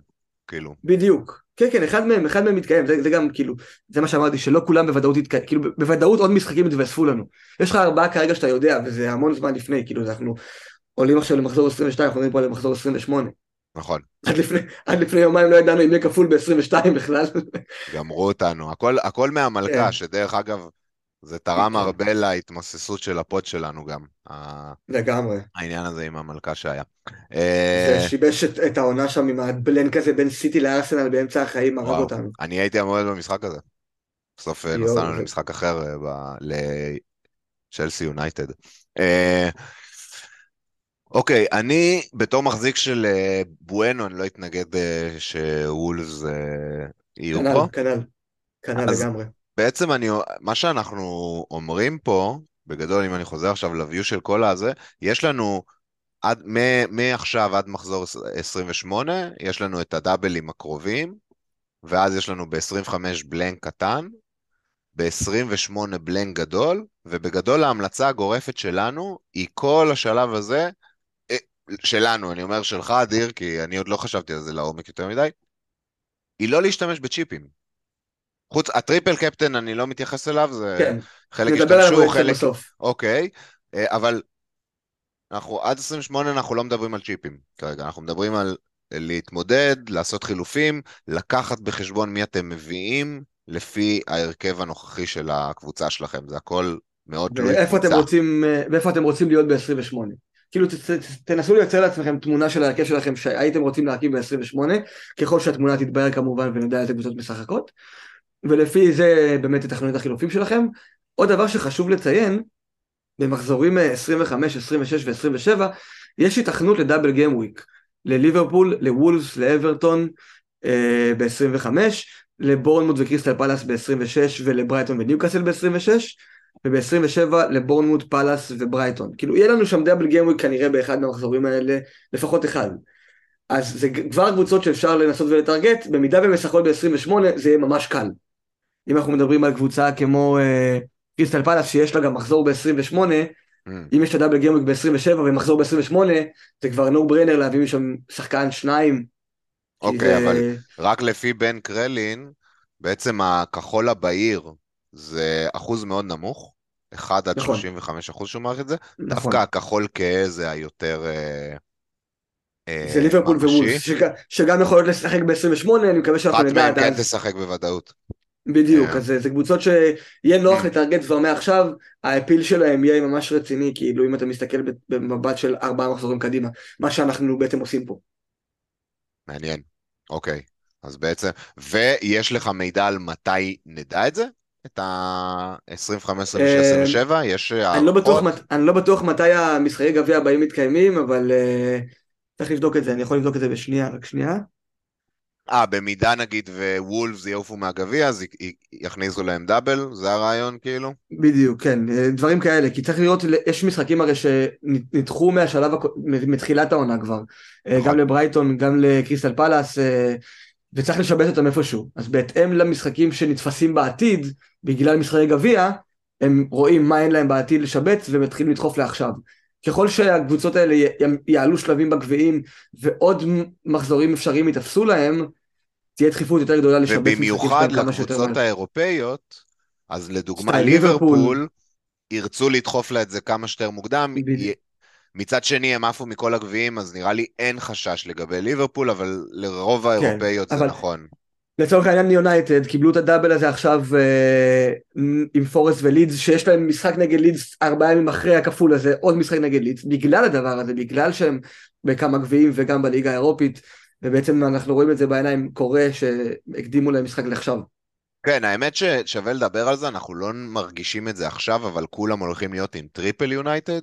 כאילו. בדיוק. כן, כן, אחד מהם מתקיים, זה גם, כאילו, זה מה שאמרתי, שלא כולם בוודאות יתקיים, כאילו, בוודאות עוד משחקים יתווספו לנו. יש לך 4 כרגע שאתה יודע, וזה המון זמן לפני, כאילו, אנחנו עולים עכשיו למחזור 22, אנחנו עולים פה למחזור 28. נכון. עד לפני יומיים לא ידענו אם יהיה כפול ב-22 בכלל. גמרו אותנו, הכל מהמלכה, שדרך אגב, זה תרם הרבה להתמוססות של הפוד שלנו גם. לגמרי. העניין הזה עם המלכה שהיה. זה שיבש את העונה שם עם הבלן כזה בין סיטי לארסנל באמצע החיים, הרב אותנו. אני הייתי אמור להיות במשחק הזה. בסוף נסענו למשחק אחר, לצ'לסי יונייטד. אוקיי, אני בתור מחזיק של בואנו, אני לא אתנגד שוולס יהיו פה. כנל לגמרי. בעצם מה שאנחנו אומרים פה, בגדול אם אני חוזר עכשיו לביו של כל הזה, יש לנו, מעכשיו עד מחזור 28, יש לנו את הדאבלים הקרובים, ואז יש לנו ב-25 בלנק קטן, ב-28 בלנק גדול, ובגדול ההמלצה הגורפת שלנו, היא כל השלב הזה, שלנו, אני אומר שלך אדיר, כי אני עוד לא חשבתי על זה לעומק יותר מדי, היא לא להשתמש בצ'יפים. חוץ, הטריפל קפטן אני לא מתייחס אליו, זה כן. חלק השתמשו, חלק... אוקיי, אבל אנחנו, עד 28 אנחנו לא מדברים על צ'יפים, כרגע, אנחנו מדברים על להתמודד, לעשות חילופים, לקחת בחשבון מי אתם מביאים, לפי ההרכב הנוכחי של הקבוצה שלכם, זה הכל מאוד תלוי קבוצה. ואיפה אתם רוצים להיות ב-28? כאילו תנסו לייצר לעצמכם תמונה של ההרכב שלכם, שהייתם רוצים להקים ב-28, ככל שהתמונה תתבהר כמובן, ונדע איזה קבוצות משחקות, ולפי זה באמת תתכננו את החילופים שלכם. עוד דבר שחשוב לציין, במחזורים 25, 26 ו-27, יש התכנות לדאבל גיים וויק, לליברפול, לוולס, לאברטון ב-25, לבורנמוט וקריסטל פלאס ב-26, ולברייטון וניוקאסל ב-26, וב-27 לבורנמוט, פלאס וברייטון. כאילו יהיה לנו שם דאבל גיים וויק כנראה באחד מהמחזורים האלה, לפחות אחד. אז זה כבר קבוצות שאפשר לנסות ולטרגט, במידה ומשחקות ב-28 זה יהיה ממש קל. אם אנחנו מדברים על קבוצה כמו קריסטל פלאס, שיש לה גם מחזור ב-28, אם יש דאבל גיים וויק ב-27 ומחזור ב-28, זה כבר נו בריינר להביא משם שחקן 2. אוקיי, אבל רק לפי בן קרלין, בעצם הכחול הבהיר זה אחוז מאוד נמוך, 1 עד 35% שהוא מערך את זה, דווקא הכחול כהה זה היותר... זה ליברפול ווולס, שגם יכולות לשחק ב-28, אני מקווה שאנחנו נדע עדיין. כן, תשחק בוודאות. בדיוק, אז זה קבוצות שיהיה נוח לטרגט כבר מעכשיו, האפיל שלהם יהיה ממש רציני, כאילו אם אתה מסתכל במבט של 4 מחזורים קדימה, מה שאנחנו בעצם עושים פה. מעניין, אוקיי, אז בעצם, ויש לך מידע על מתי נדע את זה? את ה-25, 27, יש... אני לא בטוח מתי המשחקי גביע הבאים מתקיימים, אבל צריך לבדוק את זה, אני יכול לבדוק את זה בשנייה, רק שנייה. במידה נגיד ווולפס יעופו מהגביע, אז יכניסו להם דאבל, זה הרעיון כאילו? בדיוק, כן, דברים כאלה, כי צריך לראות, יש משחקים הרי שנדחו מהשלב, מתחילת העונה כבר, גם לברייטון, גם לקריסטל פלאס, וצריך לשבש אותם איפשהו, אז בהתאם למשחקים שנתפסים בעתיד, בגלל משחקי גביע, הם רואים מה אין להם בעתיד לשבץ, ומתחילים לדחוף לעכשיו. ככל שהקבוצות האלה יעלו שלבים בגביעים, ועוד מחזורים אפשריים יתפסו להם, תהיה דחיפות יותר גדולה לשבץ. ובמיוחד לקבוצות האירופאיות, אז לדוגמה ליברפול, ירצו לדחוף לה את זה כמה שתר מוקדם, מצד שני הם עפו מכל הגביעים, אז נראה לי אין חשש לגבי ליברפול, אבל לרוב האירופאיות זה נכון. לצורך העניין יונייטד, קיבלו את הדאבל הזה עכשיו עם פורסט ולידס, שיש להם משחק נגד לידס 4 ימים אחרי הכפול הזה, עוד משחק נגד לידס, בגלל הדבר הזה, בגלל שהם בכמה גביעים וגם בליגה האירופית, ובעצם אנחנו רואים את זה בעיניים קורה, שהקדימו להם משחק לעכשיו. כן, האמת ששווה לדבר על זה, אנחנו לא מרגישים את זה עכשיו, אבל כולם הולכים להיות עם טריפל יונייטד,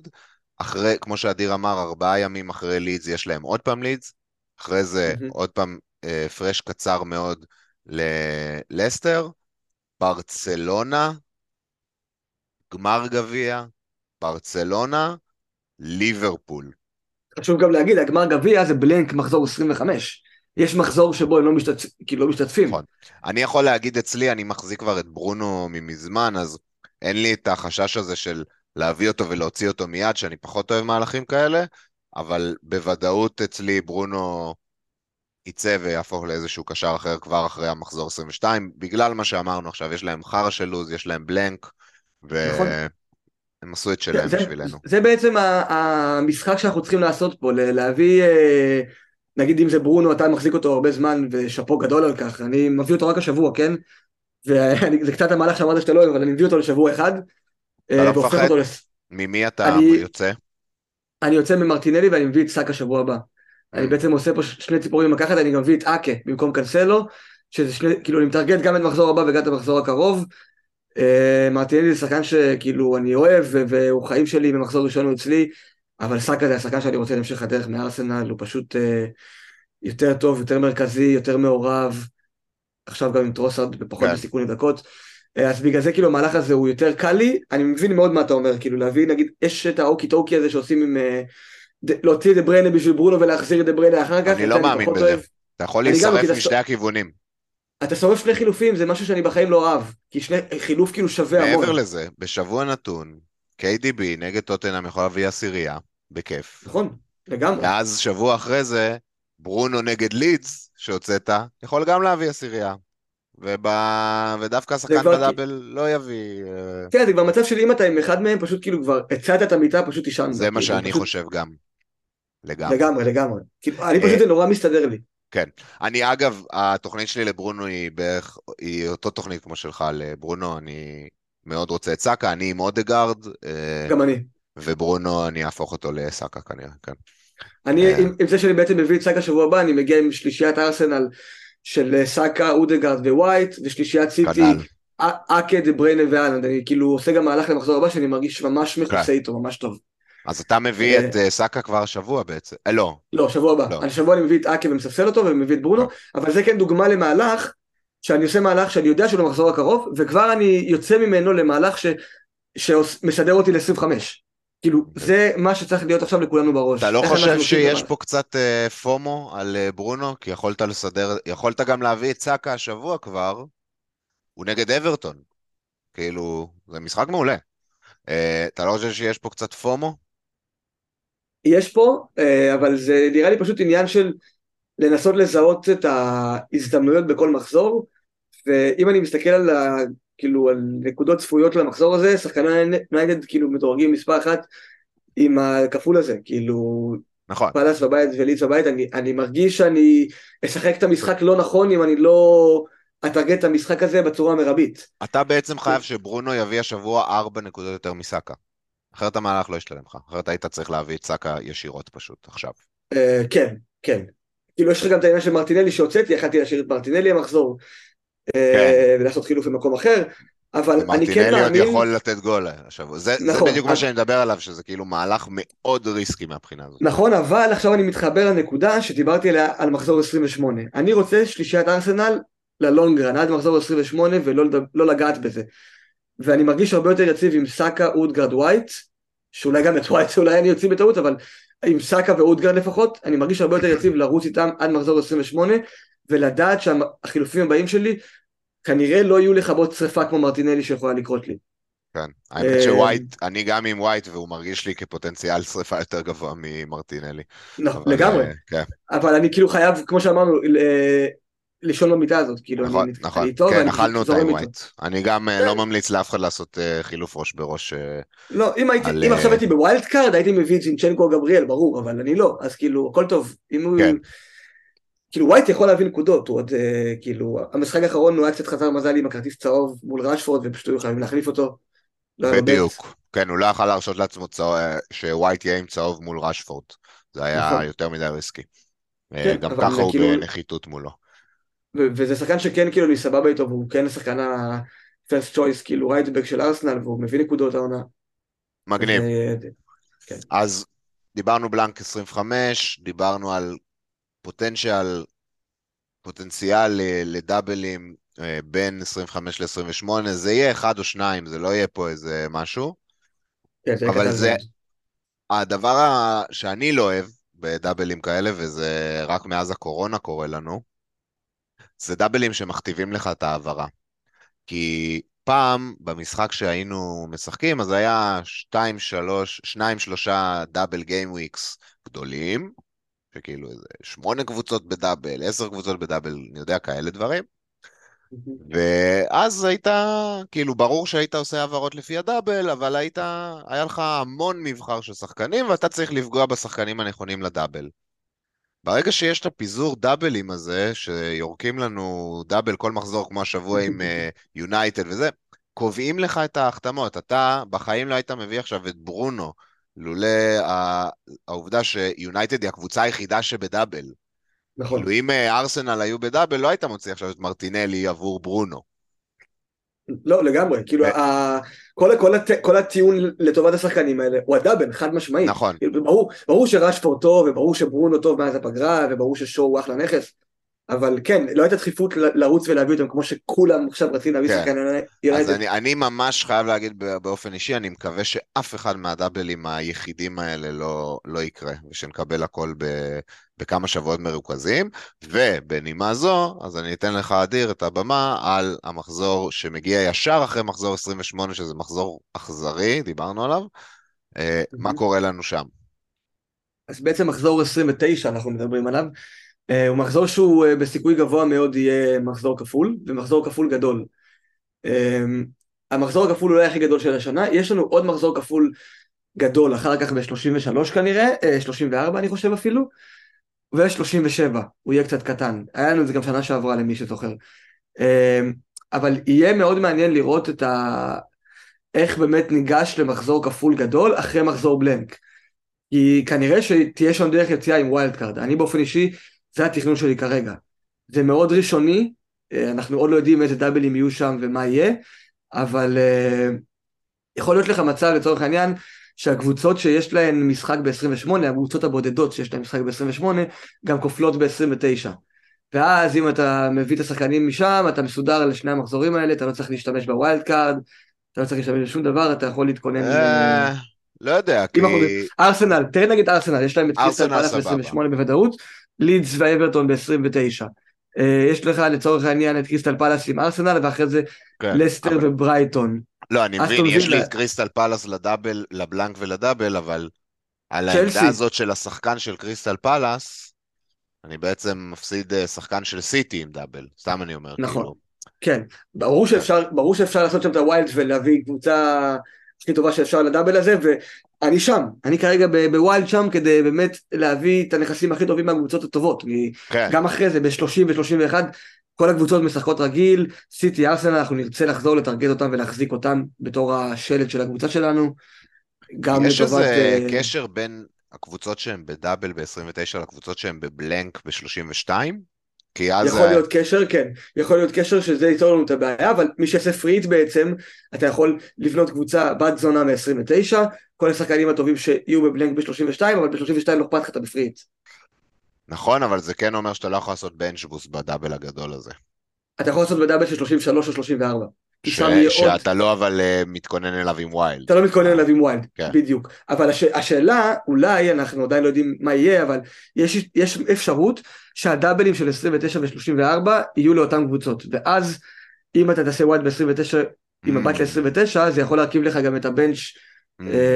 אחרי, כמו שאדיר אמר, 4 ימים אחרי לידס, יש להם עוד פעם לידס, אחרי זה עוד פעם פרש קצר מאוד ללסטר, ברצלונה, גמר גביע, ברצלונה, ליברפול. חשוב גם להגיד, הגמר גביע זה בלנק מחזור 25. יש מחזור שבו הם לא משתתפים. נכון. אני יכול להגיד אצלי, אני מחזיק כבר את ברונו ממזמן, אז אין לי את החשש הזה של להביא אותו ולהוציא אותו מיד, שאני פחות אוהב מהלכים כאלה, אבל בוודאות אצלי ברונו ייצא ויהפוך לאיזשהו קשר אחר כבר אחרי המחזור 22, בגלל מה שאמרנו עכשיו, יש להם חרה של לוז, יש להם בלנק, והם עשו את שלהם בשבילנו. זה בעצם המשחק שאנחנו צריכים לעשות פה, להביא, נגיד אם זה ברונו, אתה מחזיק אותו הרבה זמן, ושפו גדול על כך, אני מביא אותו רק השבוע, כן? וזה קצת המהלך שאמרת שאתה לא אוהב, אבל אני מביא אותו לשבוע אחד, אתה לא מפחד? ממי אתה יוצא? אני יוצא ממרטינלי, ואני מביא את סאקה השבוע הבא. אני בעצם עושה פה שני ציפורים לקחת, אני גם מביא את אקה במקום קנסלו, שזה שני, כאילו אני מתרגל גם את מחזור הבא וגם את המחזור הקרוב, מרטינלי זה שחקן שכאילו אני אוהב, והוא חיים שלי, במחזור ראשון הוא אצלי, אבל סאקה זה השחקן שאני רוצה להמשיך הדרך מארסנל, הוא פשוט יותר טוב, יותר מרכזי, יותר מעורב, עכשיו גם עם טרוסארד בפחות בסיכון לדקות, אז בגלל זה כאילו המהלך הזה הוא יותר קל לי, אני מבין מאוד מה אתה אומר, כאילו להביא נגיד, יש את האוקי-טוקי הזה שעושים עם, להוציא את דבריינה בשביל ברונו ולהחזיר את דבריינה אחר כך. אני לא מאמין בזה, אתה יכול להישרף משתי הכיוונים. אתה שורף שני חילופים, זה משהו שאני בחיים לא אוהב, כי שני חילוף כאילו שווה המון. מעבר לזה, בשבוע נתון, KDB נגד טוטנהאם יכול להביא עשירייה, בכיף. נכון, לגמרי. ואז שבוע אחרי זה, ברונו נגד לידס שהוצאת, יכול גם להביא עשירייה. ודווקא השחקן בדאבל לא יביא. תראה, זה כבר מצב שלי, אם אתה עם אחד מהם, פשוט כאילו כבר הצעת את המיטה, פשוט תשען. זה מה שאני חושב גם. לגמרי, לגמרי. אני פשוט זה נורא מסתדר לי. כן. אני אגב, התוכנית שלי לברונו היא בערך, היא אותו תוכנית כמו שלך לברונו, אני מאוד רוצה את סאקה, אני עם אודגארד. גם אני. וברונו, אני אהפוך אותו לסאקה כנראה, כן. אני, עם זה שאני בעצם מביא את סאקה שבוע הבא, אני מגיע עם שלישיית ארסנל של סאקה, אודגארד ווייט, ושלישיית סיטי, אקה, דבריינה והאלנד. אני כאילו עושה גם מהלך למחזור הבא, שאני מרגיש ממש מחוסה איתו, ממש טוב. אז אתה מביא את סאקה כבר השבוע בעצם, לא. לא, שבוע הבא. השבוע אני מביא את אקה ומספסל אותו, ומביא את ברונו, אבל זה כן דוגמה למהלך, שאני עושה מהלך שאני יודע שהוא למחזור הקרוב, וכבר אני יוצא ממנו למהלך שמסדר אותי ל-25. כאילו, זה מה שצריך להיות עכשיו לכולנו בראש. אתה לא חושב שיש פה קצת פומו על ברונו, כי יכולת לסדר, יכולת גם להביא את סאקה השבוע כבר, הוא נגד אברטון. כאילו, זה משחק מעולה. אתה לא חושב שיש פה קצת פומו? יש פה, אבל זה נראה לי פשוט עניין של לנסות לזהות את ההזדמנויות בכל מחזור, ואם אני מסתכל על, כאילו, על נקודות צפויות למחזור הזה, שחקני יונייטד כאילו מדורגים מספר אחת עם הכפול הזה, כאילו נכון. פלאס בבית ולידס בבית, אני מרגיש שאני אשחק את המשחק לא נכון אם אני לא אתרגל את המשחק הזה בצורה המרבית. אתה בעצם חייב שברונו יביא השבוע 4 נקודות יותר מסאקה. אחרת המהלך לא ישתלם לך, אחרת היית צריך להביא את סאקה ישירות פשוט עכשיו. כן, כן. כאילו יש לך גם את העניין של מרטינלי שהוצאתי, יכלתי להשאיר את מרטינלי המחזור, ולעשות חילוף במקום אחר, אבל אני כן מאמין... מרטינלי עוד יכול לתת גול עכשיו, זה בדיוק מה שאני מדבר עליו, שזה כאילו מהלך מאוד ריסקי מהבחינה הזאת. נכון, אבל עכשיו אני מתחבר לנקודה שדיברתי עליה על מחזור 28. אני רוצה שלישיית ארסנל ללונגרן, עד מחזור 28 ולא לגעת בזה. ואני מרגיש הרבה יותר יציב עם סאקה, אודגרד, ווייט, שאולי גם את ווייט, אולי אני יוצאים בטעות, אבל עם סאקה ואודגרד לפחות, אני מרגיש הרבה יותר יציב לרוץ איתם עד מחזור 28, ולדעת שהחילופים הבאים שלי, כנראה לא יהיו לחבות שריפה כמו מרטינלי שיכולה לקרות לי. כן, האמת שווייט, אני גם עם ווייט, והוא מרגיש לי כפוטנציאל שריפה יותר גבוה ממרטינלי. לגמרי, אבל אני כאילו חייב, כמו שאמרנו, לישון במיטה הזאת, כאילו נכון, אני נכון, איתו, כן, אכלנו אותה עם ווייט, אני גם לא ממליץ לאף אחד לעשות חילוף ראש בראש, לא, אם עכשיו הייתי בווילד קארד, הייתי מביא ג'ינצ'נקו גבריאל, ברור, אבל אני לא, אז כאילו, הכל טוב, אם כן. הוא, כאילו ווייט יכול להביא נקודות, הוא עוד, כאילו, המשחק האחרון הוא היה קצת חזר מזל עם הכרטיס צהוב מול רשפורד, ופשוט הוא יכולים להחליף אותו, בדיוק, כן, הוא לא יכול להרשות לעצמו שווייט יהיה עם צהוב מול רשפורד, זה היה נכון. יותר מדי ריסקי, כן, גם ככה הוא כאילו... בנחיתות מולו. וזה שחקן שכן כאילו אני סבבה איתו, והוא כן השחקן ה-first choice, כאילו רייטבק של ארסנל, והוא מביא נקודות העונה. מגניב. כן. אז דיברנו בלנק 25, דיברנו על פוטנציאל לדאבלים בין 25 ל-28, זה יהיה אחד או שניים, זה לא יהיה פה איזה משהו, כן, אבל זה הדבר שאני לא אוהב בדאבלים כאלה, וזה רק מאז הקורונה קורה לנו, זה דאבלים שמכתיבים לך את העברה, כי פעם במשחק שהיינו משחקים, אז היה 2-3 דאבל גיים וויקס גדולים, שכאילו 8 קבוצות בדאבל, 10 קבוצות בדאבל, אני יודע, כאלה דברים. ואז הייתה, כאילו ברור שהיית עושה עברות לפי הדאבל, אבל היה לך המון מבחר של שחקנים, ואתה צריך לפגוע בשחקנים הנכונים לדאבל. ברגע שיש את הפיזור דאבלים הזה, שיורקים לנו דאבל כל מחזור כמו השבוע עם יונייטד וזה, קובעים לך את ההחתמות. אתה בחיים לא היית מביא עכשיו את ברונו, לולא העובדה שיונייטד היא הקבוצה היחידה שבדאבל. נכון. כאילו אם ארסנל היו בדאבל, לא היית מוציא עכשיו את מרטינלי עבור ברונו. לא, לגמרי. כאילו, כל הטיעון לטובת השחקנים האלה, הוא הדאבל, חד משמעית. נכון. ברור שרשפורד טוב, וברור שברונו טוב מאז הפגרה, וברור ששואו הוא אחלה נכס, אבל כן, לא הייתה דחיפות לרוץ ולהביא אותם, כמו שכולם עכשיו רצים להביא שחקן. אז אני ממש חייב להגיד באופן אישי, אני מקווה שאף אחד מהדאבלים היחידים האלה לא יקרה, ושנקבל הכל בכמה שבועות מרוכזים, ובנימה זו, אז אני אתן לך אדיר את הבמה על המחזור שמגיע ישר אחרי מחזור 28, שזה מחזור אכזרי, דיברנו עליו, מה קורה לנו שם? אז בעצם מחזור 29 אנחנו מדברים עליו, הוא מחזור שהוא בסיכוי גבוה מאוד יהיה מחזור כפול, ומחזור כפול גדול. המחזור הכפול אולי הכי גדול של השנה, יש לנו עוד מחזור כפול גדול, אחר כך ב-33 כנראה, 34 אני חושב אפילו, ו-37, הוא יהיה קצת קטן. היה לנו את זה גם שנה שעברה למי שזוכר. אבל יהיה מאוד מעניין לראות את איך באמת ניגש למחזור כפול גדול אחרי מחזור בלנק. כי כנראה שתהיה שם דרך יציאה עם ווילד קארד. אני באופן אישי, זה התכנון שלי כרגע. זה מאוד ראשוני, אנחנו עוד לא יודעים איזה דאבלים יהיו שם ומה יהיה, אבל יכול להיות לך מצב לצורך העניין, שהקבוצות שיש להן משחק ב-28, הקבוצות הבודדות שיש להן משחק ב-28, גם כופלות ב-29. ואז אם אתה מביא את השחקנים משם, אתה מסודר לשני המחזורים האלה, אתה לא צריך להשתמש בווילד קארד, אתה לא צריך להשתמש בשום דבר, אתה יכול להתכונן... לא יודע, כי... ארסנל, תראה נגיד ארסנל, יש להם את קריסטל פלאס ב-28 בוודאות, לידס ואברטון ב-29. יש לך לצורך העניין את קריסטל פלאס עם ארסנל, ואחרי זה לסטר וברייטון. לא, אני מבין, יש לי את קריסטל פלאס לדאבל, לבלנק ולדאבל, אבל על העמדה הזאת של השחקן של קריסטל פלאס, אני בעצם מפסיד שחקן של סיטי עם דאבל, סתם אני אומר. נכון, כן. ברור שאפשר לעשות שם את הווילד ולהביא קבוצה הכי טובה שאפשר לדאבל הזה, ואני שם, אני כרגע בווילד שם, כדי באמת להביא את הנכסים הכי טובים מהקבוצות הטובות. גם אחרי זה, ב-30 ו-31, כל הקבוצות משחקות רגיל, סיטי ארסנל, אנחנו נרצה לחזור לטרגט אותם ולהחזיק אותם בתור השלד של הקבוצה שלנו. יש איזה קשר בין הקבוצות שהן בדאבל ב-29 לקבוצות שהן בבלנק ב-32? יכול להיות קשר, כן. יכול להיות קשר שזה ייצור לנו את הבעיה, אבל מי שעשה פריט בעצם, אתה יכול לבנות קבוצה בת זונה מ-29, כל השחקנים הטובים שיהיו בבלנק ב-32, אבל ב-32 לא אכפת לך, אתה בפריט. נכון, אבל זה כן אומר שאתה לא יכול לעשות בנצ'בוס בדאבל הגדול הזה. אתה יכול לעשות בדאבל של 33 או 34. שאתה לא אבל מתכונן אליו עם ווילד. אתה לא מתכונן אליו עם ווילד, בדיוק. אבל השאלה, אולי אנחנו עדיין לא יודעים מה יהיה, אבל יש אפשרות שהדאבלים של 29 ו-34 יהיו לאותן קבוצות. ואז אם אתה תעשה ווילד ב-29, עם הבת ל-29, זה יכול להרכיב לך גם את הבנץ'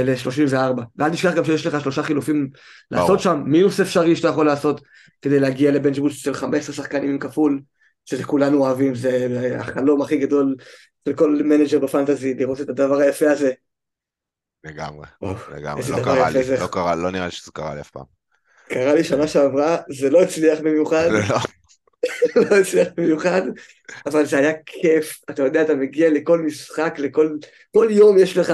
ל-34. ואל תשכח גם שיש לך 3 חילופים לעשות שם, מינוס אפשרי שאתה יכול לעשות, כדי להגיע לבנץ' בוס של 15 שחקנים עם כפול, שזה כולנו אוהבים, זה החלום הכי גדול של כל מנג'ר בפנטזי, לראות את הדבר היפה הזה. לגמרי, לגמרי, לא קרה לי, לא נראה לי שזה קרה לי אף פעם. קרה לי שנה שעברה, זה לא הצליח במיוחד, אבל זה היה כיף, אתה יודע, אתה מגיע לכל משחק, כל יום יש לך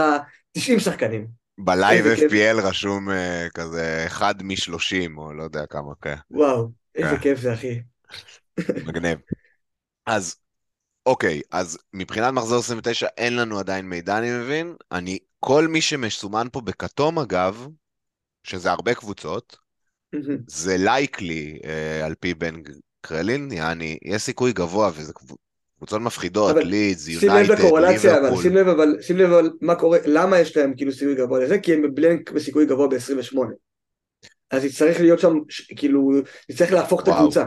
90 שחקנים. בלייב FPL רשום כזה 1 מ-30, או לא יודע כמה. וואו, איזה כיף זה אחי. מגניב. אז, אוקיי, אז מבחינת מחזור 29 אין לנו עדיין מידע, אני מבין. כל מי שמסומן פה בכתום אגב, שזה הרבה קבוצות, זה לייקלי על פי בן קרלין, יעני, יש סיכוי גבוה, וזה קבוצות מפחידות, לידס, יונייטד, ליברפול. שים לב על מה קורה, למה יש להם כאילו סיכוי גבוה לזה? כי הם בבלנק בסיכוי גבוה ב-28. אז יצטרך להיות שם, כאילו, יצטרך להפוך את הקבוצה.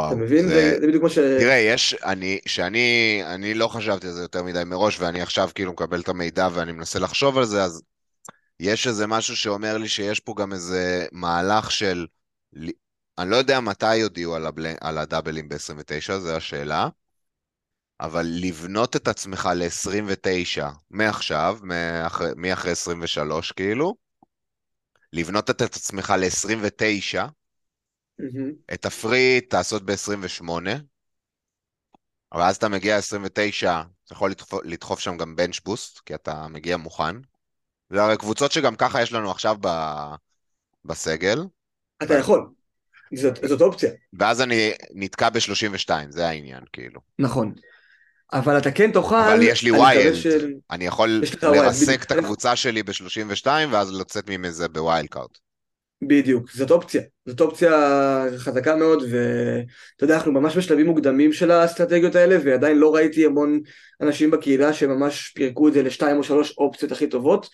אתה מבין? זה בדיוק מה ש... תראה, יש, אני לא חשבתי על זה יותר מדי מראש, ואני עכשיו כאילו מקבל את המידע ואני מנסה לחשוב על זה, אז יש איזה משהו שאומר לי שיש פה גם איזה מהלך של... אני לא יודע מתי יודיעו על הדאבלים ב-29, זו השאלה, אבל לבנות את עצמך ל-29, מעכשיו, מאחרי 23 כאילו, לבנות את עצמך ל-29, את הפרי תעשות ב-28, אבל אז אתה מגיע ל-29, אתה יכול לדחוף שם גם בנץ' בוסט, כי אתה מגיע מוכן, זה הרי קבוצות שגם ככה יש לנו עכשיו בסגל. אתה יכול. זאת אופציה. ואז אני נתקע ב-32, זה העניין, כאילו. נכון. אבל אתה כן תוכל... אבל יש לי וויילד. אני יכול לרסק את הקבוצה שלי ב-32, ואז לצאת ממזה בוויילד קארד. בדיוק, זאת אופציה. זאת אופציה חזקה מאוד, ואתה יודע, אנחנו ממש בשלבים מוקדמים של האסטרטגיות האלה, ועדיין לא ראיתי המון אנשים בקהילה שממש פירקו את זה לשתיים או שלוש אופציות הכי טובות.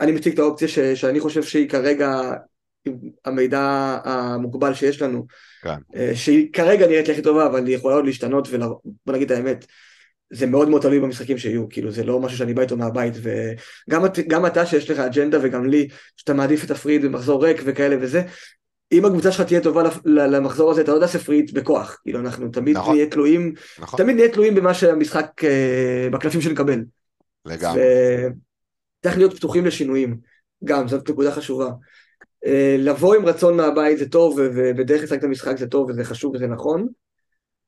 אני מציג את האופציה שאני חושב שהיא כרגע... המידע המוגבל שיש לנו, שהיא כרגע נראית לי הכי טובה, אבל היא יכולה עוד להשתנות, ובוא נגיד את האמת, זה מאוד מאוד תלוי במשחקים שיהיו, כאילו זה לא משהו שאני בא איתו מהבית, וגם אתה שיש לך אג'נדה, וגם לי, שאתה מעדיף את הפריד במחזור ריק וכאלה וזה, אם הקבוצה שלך תהיה טובה למחזור הזה, אתה לא יודע ספרית בכוח, כאילו אנחנו תמיד נהיה תלויים, תמיד נהיה תלויים במה שהמשחק, בקלפים שנקבל. לגמרי. צריך להיות פתוחים לשינויים, גם, זאת נקודה חשובה. לבוא עם רצון מהבית זה טוב, ובדרך לשחק את המשחק זה טוב, וזה חשוב וזה נכון,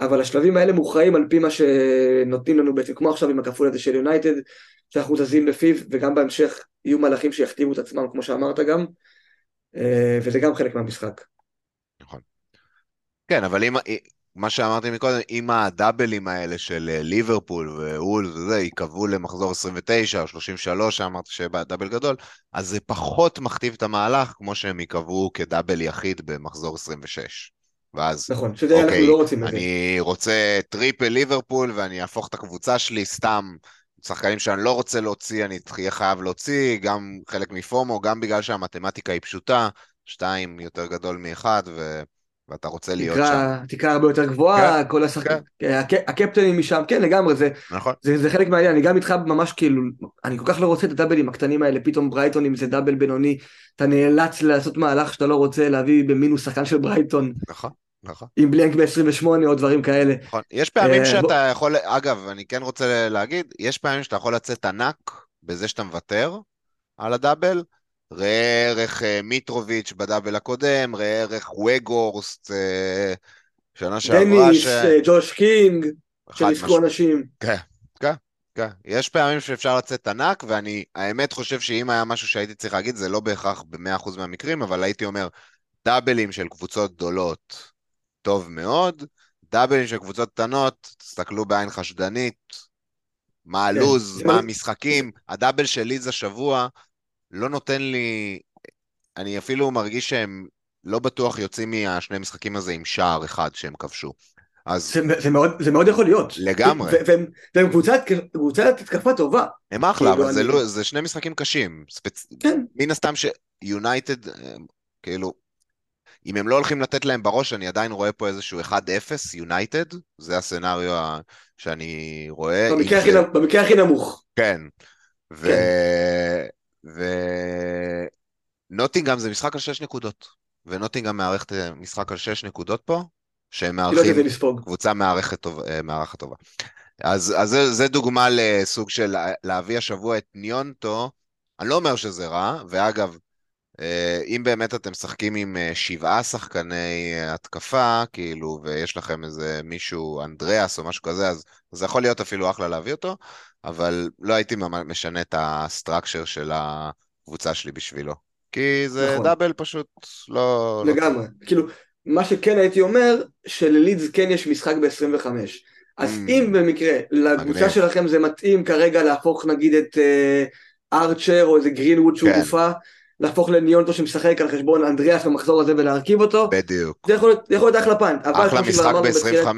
אבל השלבים האלה מוכרעים על פי מה שנותנים לנו בעצם, כמו עכשיו עם הכפול הזה של יונייטד, שאנחנו תזים בפיו, וגם בהמשך יהיו מהלכים שיכתיבו את עצמם, כמו שאמרת גם, וזה גם חלק מהמשחק. נכון. כן, אבל אם, מה שאמרתי מקודם, אם הדאבלים האלה של ליברפול ואול וזה, יקבעו למחזור 29 או 33, שאמרתי שבא דאבל גדול, אז זה פחות מכתיב את המהלך, כמו שהם יקבעו כדאבל יחיד במחזור 26. ואז, נכון, שזה אוקיי, אנחנו לא רוצים אני לזה. רוצה טריפל ליברפול, ואני אהפוך את הקבוצה שלי סתם, שחקנים שאני לא רוצה להוציא, אני חייב להוציא, גם חלק מפומו, גם בגלל שהמתמטיקה היא פשוטה, 2 יותר גדול מאחד, ו... ואתה רוצה להיות שם. תקרה הרבה יותר גבוהה, כל השחקנים, הקפטנים משם, כן, לגמרי, זה חלק מהעניין, אני גם איתך ממש כאילו, אני כל כך לא רוצה את הדאבלים הקטנים האלה, פתאום ברייטון, אם זה דאבל בינוני, אתה נאלץ לעשות מהלך שאתה לא רוצה, להביא במינוס שחקן של ברייטון. נכון, נכון. עם בלנק ב-28 או דברים כאלה. נכון, יש פעמים שאתה יכול, אגב, אני כן רוצה להגיד, יש פעמים שאתה יכול לצאת ענק, בזה שאתה מוותר על הדאבל, ראה ערך מיטרוביץ' בדאבל הקודם, ראה ערך וויגורסט, שנה שעברה דניס, ג'וש קינג, שניסקו אנשים. כן, כן, כן. יש פעמים שאפשר לצאת ענק, ואני האמת חושב שאם היה משהו שהייתי צריך להגיד, זה לא בהכרח ב-100% מהמקרים, אבל הייתי אומר, דאבלים של קבוצות גדולות, טוב מאוד, דאבלים של קבוצות קטנות, תסתכלו בעין חשדנית, מה הלוז, מה המשחקים, הדאבל של ליז השבוע, לא נותן לי, אני אפילו מרגיש שהם לא בטוח יוצאים מהשני משחקים הזה עם שער אחד שהם כבשו. אז... זה מאוד יכול להיות. לגמרי. והם קבוצת התקפה טובה. הם אחלה, אבל זה שני משחקים קשים. מן הסתם שיונייטד, כאילו, אם הם לא הולכים לתת להם בראש, אני עדיין רואה פה איזשהו 1-0 יונייטד, זה הסצנריו שאני רואה. במקרה הכי נמוך. כן. ו... ונוטינגהאם זה משחק על 6 נקודות, ונוטינגהאם מערכת משחק על 6 נקודות פה, שהם מערכים, קבוצה מערכת טובה. אז זה דוגמה לסוג של להביא השבוע את ניונטו, אני לא אומר שזה רע, ואגב, אם באמת אתם משחקים עם 7 שחקני התקפה, כאילו, ויש לכם איזה מישהו, אנדריאס או משהו כזה, אז זה יכול להיות אפילו אחלה להביא אותו, אבל לא הייתי משנה את הסטרקצ'ר של הקבוצה שלי בשבילו, כי זה דאבל פשוט לא... לגמרי, כאילו, מה שכן הייתי אומר, שללידס כן יש משחק ב-25, אז אם במקרה, לקבוצה שלכם זה מתאים כרגע להפוך נגיד את ארצ'ר או איזה גרינווד שהוא גופה, להפוך לניונטו שמשחק על חשבון אנדריאס במחזור הזה ולהרכיב אותו, בדיוק. זה יכול להיות אחלה פאנט. אחלה משחק ב-25.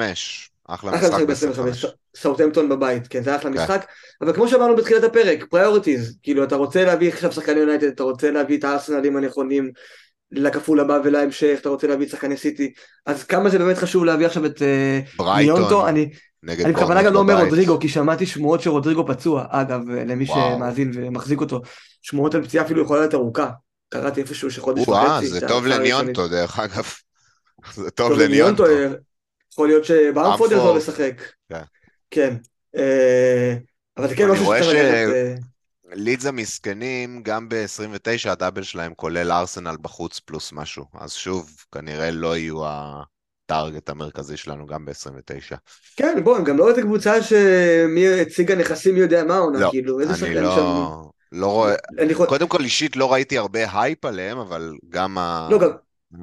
אחלה משחק ב-25. סאוטהמפטון בבית, כן, זה אחלה משחק. אבל כמו שאמרנו בתחילת הפרק, פריוריטיז, כאילו אתה רוצה להביא עכשיו שחקני יונייטד, אתה רוצה להביא את הארסנלים הנכונים, לכפול הבא ולהמשך, אתה רוצה להביא את שחקני סיטי, אז כמה זה באמת חשוב להביא עכשיו את ניונטו, אני בכוונה גם לא אומר רודריגו, כי שמעתי שמועות שרודריגו פצוע, אגב, למי שמאזין ומחזיק אותו, שמועות על פציעה אפילו יכולה להיות ארוכה, קראתי איפשהו שחודש וחצי, זה טוב לניונטו דרך אגב, זה טוב לניונטו, יכול להיות שבארנפורד יעזור לשחק, כן, אבל זה כן משהו שצריך לידס המסכנים, גם ב-29 הדאבל שלהם, כולל ארסנל בחוץ פלוס משהו, אז שוב, כנראה לא יהיו הטארגט המרכזי שלנו גם ב-29. כן, בואו, הם גם לא איזה קבוצה שמי הציג הנכסים מי יודע מה, לא, כאילו, אני לא רואה, קודם כל אישית לא ראיתי הרבה הייפ עליהם, אבל גם ה... לא, גם,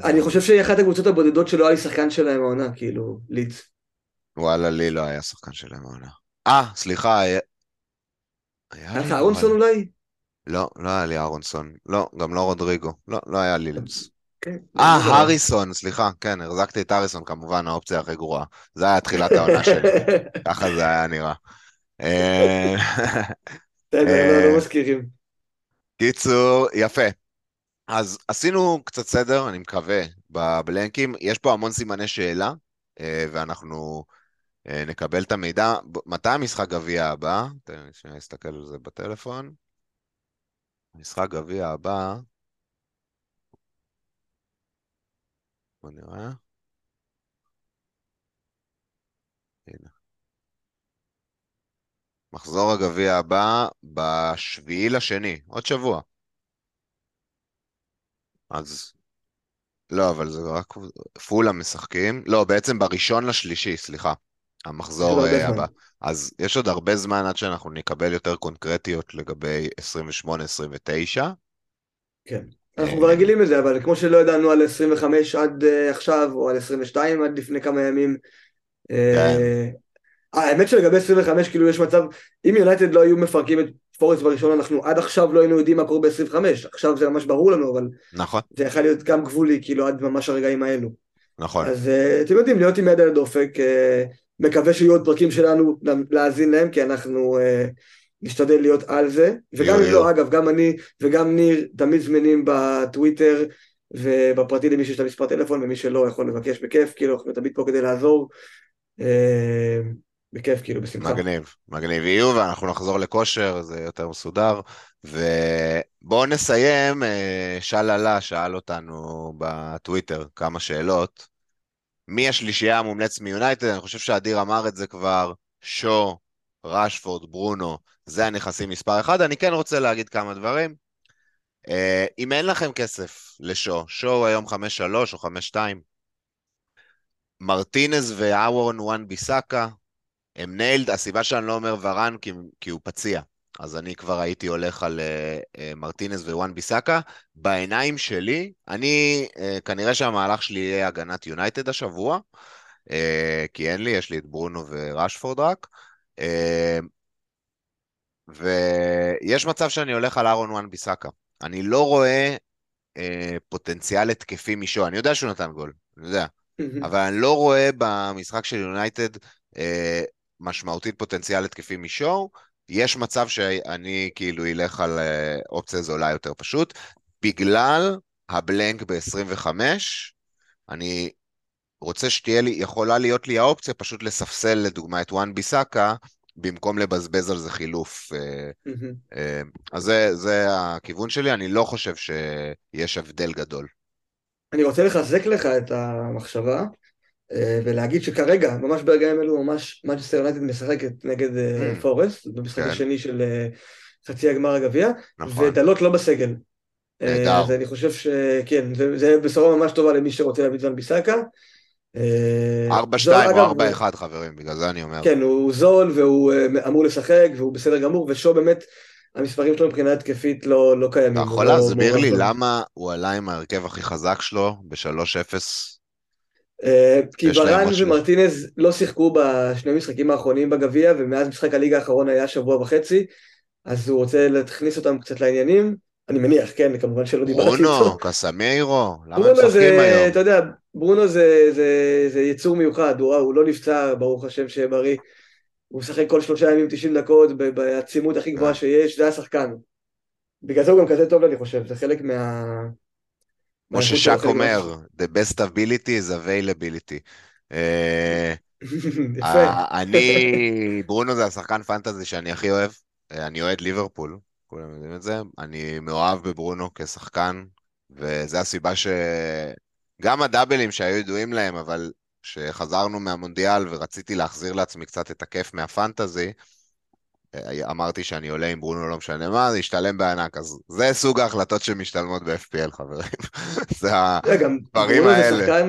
אני חושב שהיא אחת הקבוצות הבודדות שלא היה לי שחקן שלהם העונה, כאילו, לידס. וואלה, לי לא היה שחקן שלהם העונה. סליחה, היה לך ארונסון אולי? לא, לא היה לי ארונסון. לא, גם לא רודריגו. לא היה לי לימס. הריסון, סליחה, כן, הרזקתי את הריסון, כמובן האופציה הכי גרועה. זה היה תחילת העונה שלי. ככה זה היה נראה. לא מזכירים. קיצור, יפה. אז עשינו קצת סדר, אני מקווה, בבלנקים. יש פה המון סימני שאלה, ואנחנו... נקבל את המידע, מתי המשחק גביע הבא? תן לי שאני אסתכל על זה בטלפון. המשחק גביע הבא. בוא נראה. הנה. מחזור הגביע הבא ב7.2, עוד שבוע. אז... לא, אבל זה רק פולה משחקים. לא, בעצם ב1.3, סליחה. המחזור הבא. אז יש עוד הרבה זמן עד שאנחנו נקבל יותר קונקרטיות לגבי 28-29. כן. אנחנו כבר רגילים לזה, אבל כמו שלא ידענו על 25 עד עכשיו, או על 22 עד לפני כמה ימים. האמת שלגבי 25, כאילו יש מצב, אם יונייטד לא היו מפרקים את פורסט בראשון, אנחנו עד עכשיו לא היינו יודעים מה קורה ב-25. עכשיו זה ממש ברור לנו, אבל זה יכול להיות גם גבולי, כאילו עד ממש הרגעים האלו. נכון. אז אתם יודעים, להיות עם יד על הדופק, מקווה שיהיו עוד פרקים שלנו להאזין להם, כי אנחנו נשתדל להיות על זה, וגם אם לא, אגב, גם אני וגם ניר תמיד זמינים בטוויטר, ובפרטי למי שיש את המספר טלפון, ומי שלא יכול לבקש בכיף, כאילו, אנחנו תמיד פה כדי לעזור, בכיף, כאילו, בשמחה. מגניב יהיו, ואנחנו נחזור לכושר, זה יותר מסודר, ובואו נסיים, שללה שאל אותנו בטוויטר כמה שאלות, מי השלישייה המומלץ מיונייטד? אני חושב שאדיר אמר את זה כבר, שו, רשפורד, ברונו, זה הנכסים מספר אחד. אני כן רוצה להגיד כמה דברים. אם אין לכם כסף לשו, שו היום 5.3 או 5.2, מרטינז ואוורן וואן-ביסאקה, הם ניילד, הסיבה שאני לא אומר ורן כי הוא פציע, אז אני כבר הייתי הולך על מרטינס ווואן-ביסאקה, בעיניים שלי, אני כנראה שהמהלך שלי יהיה הגנת יונייטד השבוע, כי אין לי, יש לי את ברונו ורשפורד רק, ויש מצב שאני הולך על ארון וואן-ביסאקה, אני לא רואה פוטנציאל התקפי משהו, אני יודע שהוא נתן גול, אני יודע, אבל אני לא רואה במשחק של יונייטד משמעותית פוטנציאל התקפי משהו, יש מצב שאני כאילו ילך על אופציה זולה יותר פשוט, בגלל הבלנק ב-25, אני רוצה יכולה להיות לי האופציה פשוט לספסל לדוגמה את וואן-ביסאקה, במקום לבזבז על זה חילוף. אז זה הכיוון שלי, אני לא חושב שיש הבדל גדול. אני רוצה לחזק לך את המחשבה, ולהגיד שכרגע, ממש ברגעים אלו, ממש Manchester United משחקת נגד פורסט, במשחק השני של חצי הגמר הגביע, ודלות לא בסגל. אז אני חושב שכן, זה בשורה ממש טובה למי שרוצה להביא וואן-ביסאקה. 4-2 או 4-1 חברים, בגלל זה אני אומר. כן, הוא זול והוא אמור לשחק, והוא בסדר גמור, ושו באמת, המספרים שלו מבחינה התקפית לא קיימים. אתה יכול להסביר לי למה הוא עלה עם ההרכב הכי חזק שלו ב-3-0? כי ברן ומרטינז לא שיחקו בשני המשחקים האחרונים בגביע, ומאז משחק הליגה האחרון היה שבוע וחצי, אז הוא רוצה להכניס אותם קצת לעניינים, אני מניח, כן, כמובן שלא דיברתי איתו. ברונו, קסמיירו, למה הם משחקים היום? אתה יודע, ברונו זה יצור מיוחד, הוא לא נפצע, ברוך השם שבריא, הוא משחק כל 3 ימים 90 דקות, בעצימות הכי גבוהה שיש, זה השחקן. בגלל זה הוא גם כזה טוב, אני חושב, זה חלק כמו ששק אומר, the best ability is availability. אני, ברונו זה השחקן פנטזי שאני הכי אוהב, אני אוהד ליברפול, כולם יודעים את זה, אני מאוהב בברונו כשחקן, וזו הסיבה שגם הדאבלים שהיו ידועים להם, אבל שחזרנו מהמונדיאל ורציתי להחזיר לעצמי קצת את הכיף מהפנטזי, אמרתי שאני עולה עם ברונו לא משנה מה, זה ישתלם בענק, אז זה סוג ההחלטות שמשתלמות ב-FPL חברים, זה הדברים האלה.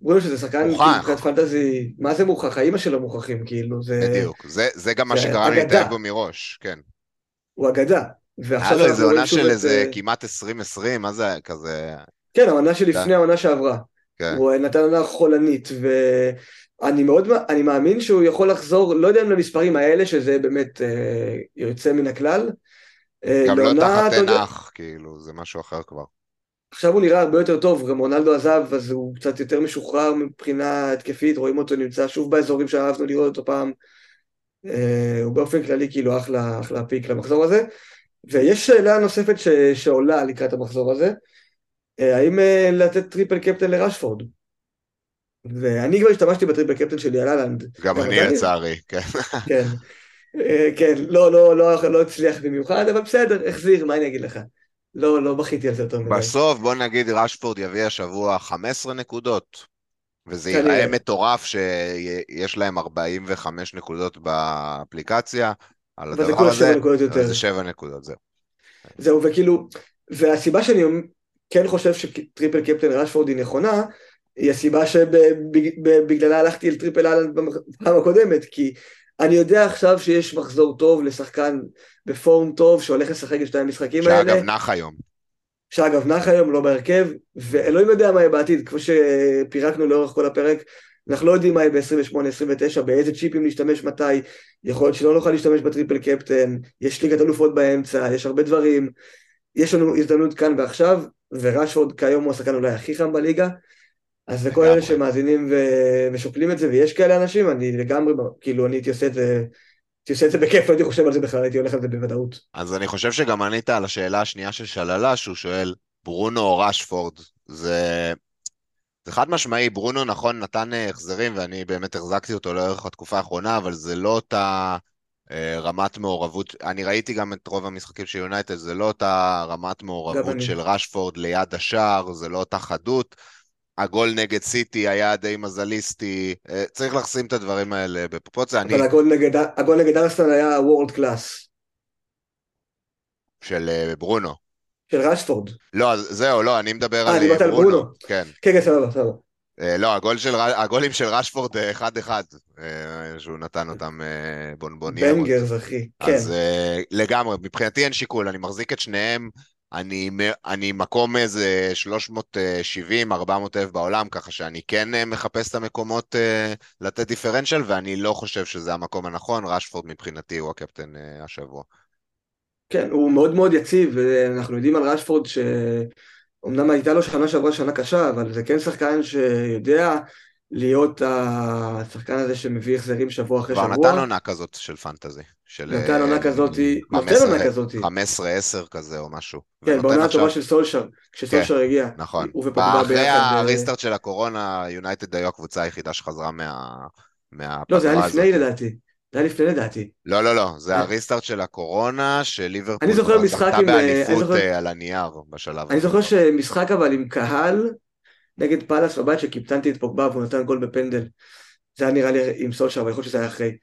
ברונו שזה שחקן, מבחינת פנטזי, מה זה מוכח? האמא שלו מוכחים, כאילו. בדיוק, זה גם מה שקרה לי להתאהב בו מראש, כן. הוא אגדה. זה עונה של איזה כמעט 2020, מה זה כזה? כן, העונה שלפני העונה שעברה. הוא נתן עונה חולנית, ו... אני מאמין שהוא יכול לחזור, לא יודע אם למספרים האלה, שזה באמת יוצא מן הכלל. גם לא תחת תנח, כאילו, זה משהו אחר כבר. עכשיו הוא נראה הרבה יותר טוב, גם רונלדו עזב, אז הוא קצת יותר משוחרר מבחינה התקפית, רואים אותו נמצא שוב באזורים שאהבנו לראות אותו פעם, הוא באופן כללי כאילו אחלה פיק למחזור הזה, ויש שאלה נוספת שעולה לקראת המחזור הזה, האם לתת טריפל קפטן לרשפורד? ואני כבר השתמשתי בטריפל קפטן שלי על הלנד. גם אני לצערי, כן. כן, לא הצליח במיוחד, אבל בסדר, החזיר, מה אני אגיד לך? לא בכיתי על זה יותר מדי. בסוף בוא נגיד רשפורד יביא השבוע 15 נקודות, וזה ייראה מטורף שיש להם 45 נקודות באפליקציה, על הדבר הזה, זה 7 נקודות, זהו. זהו, וכאילו, והסיבה שאני כן חושב שטריפל קפטן רשפורד היא נכונה, היא הסיבה שבגללה הלכתי לטריפל הלנד בפעם הקודמת, כי אני יודע עכשיו שיש מחזור טוב לשחקן בפורם טוב, שהולך לשחק את שתי המשחקים האלה. שאגב נח היום, לא בהרכב, ואלוהים יודע מה יהיה בעתיד, כמו שפירקנו לאורך כל הפרק, אנחנו לא יודעים מה יהיה ב-28-29, באיזה צ'יפים להשתמש מתי, יכול להיות שלא נוכל להשתמש בטריפל קפטן, יש ליגת אלופות באמצע, יש הרבה דברים, יש לנו הזדמנות כאן ועכשיו, ורשפורד כיום הוא השחקן אולי הכי חם בליגה, אז לכל אלה שמאזינים ומשופלים את זה, ויש כאלה אנשים, אני לגמרי, כאילו אני הייתי עושה את זה בכיף, לא הייתי חושב על זה בכלל, הייתי הולך על זה בוודאות. אז אני חושב שגם ענית על השאלה השנייה של שללה, שהוא שואל, ברונו או רשפורד, זה חד משמעי, ברונו נכון נתן החזרים, ואני באמת החזקתי אותו לאורך התקופה האחרונה, אבל זה לא אותה רמת מעורבות, אני ראיתי גם את רוב המשחקים של יונייטד, זה לא אותה רמת מעורבות של רשפורד ליד השער, זה לא אותה חדות, הגול נגד סיטי היה די מזליסטי, צריך לחסים את הדברים האלה בפרופוציה. אבל הגול נגד ארסנל היה וורלד קלאס. של ברונו. של רשפורד. לא, זהו, לא, אני מדבר על ברונו. כן, כן, סבבה. לא, הגולים של רשפורד 1-1, שהוא נתן אותם בונבוניירות. בנגר, אחי, כן. אז לגמרי, מבחינתי אין שיקול, אני מחזיק את שניהם, אני מקום איזה 370-400,000 בעולם, ככה שאני כן מחפש את המקומות לתת דיפרנשל, ואני לא חושב שזה המקום הנכון, רשפורד מבחינתי הוא הקפטן השבוע. כן, הוא מאוד מאוד יציב, ואנחנו יודעים על רשפורד שאומנם הייתה לו שנה שעברה שנה קשה, אבל זה כן שחקן שיודע להיות השחקן הזה שמביא החזרים שבוע אחרי שבוע. נתן עונה כזאת של פנטזי. נתן עונה כזאת, 15-10 כזה או משהו. כן, בעונה הטובה של סולשר, כשסולשר הגיע. נכון. אחרי הריסטארט של הקורונה, יונייטד היו הקבוצה היחידה שחזרה מהפגרה הזאת. לא, זה היה לפני לדעתי. לא, זה הריסטארט של הקורונה, שליברפול זכתה באליפות על הנייר בשלב. אני זוכר שמשחק אבל עם קהל, נגד פלס בבית שקיפטנתי את פוגבה והוא נתן גול בפנדל. זה היה נראה לי עם סולשר, אבל יכול להיות שזה היה אחרי.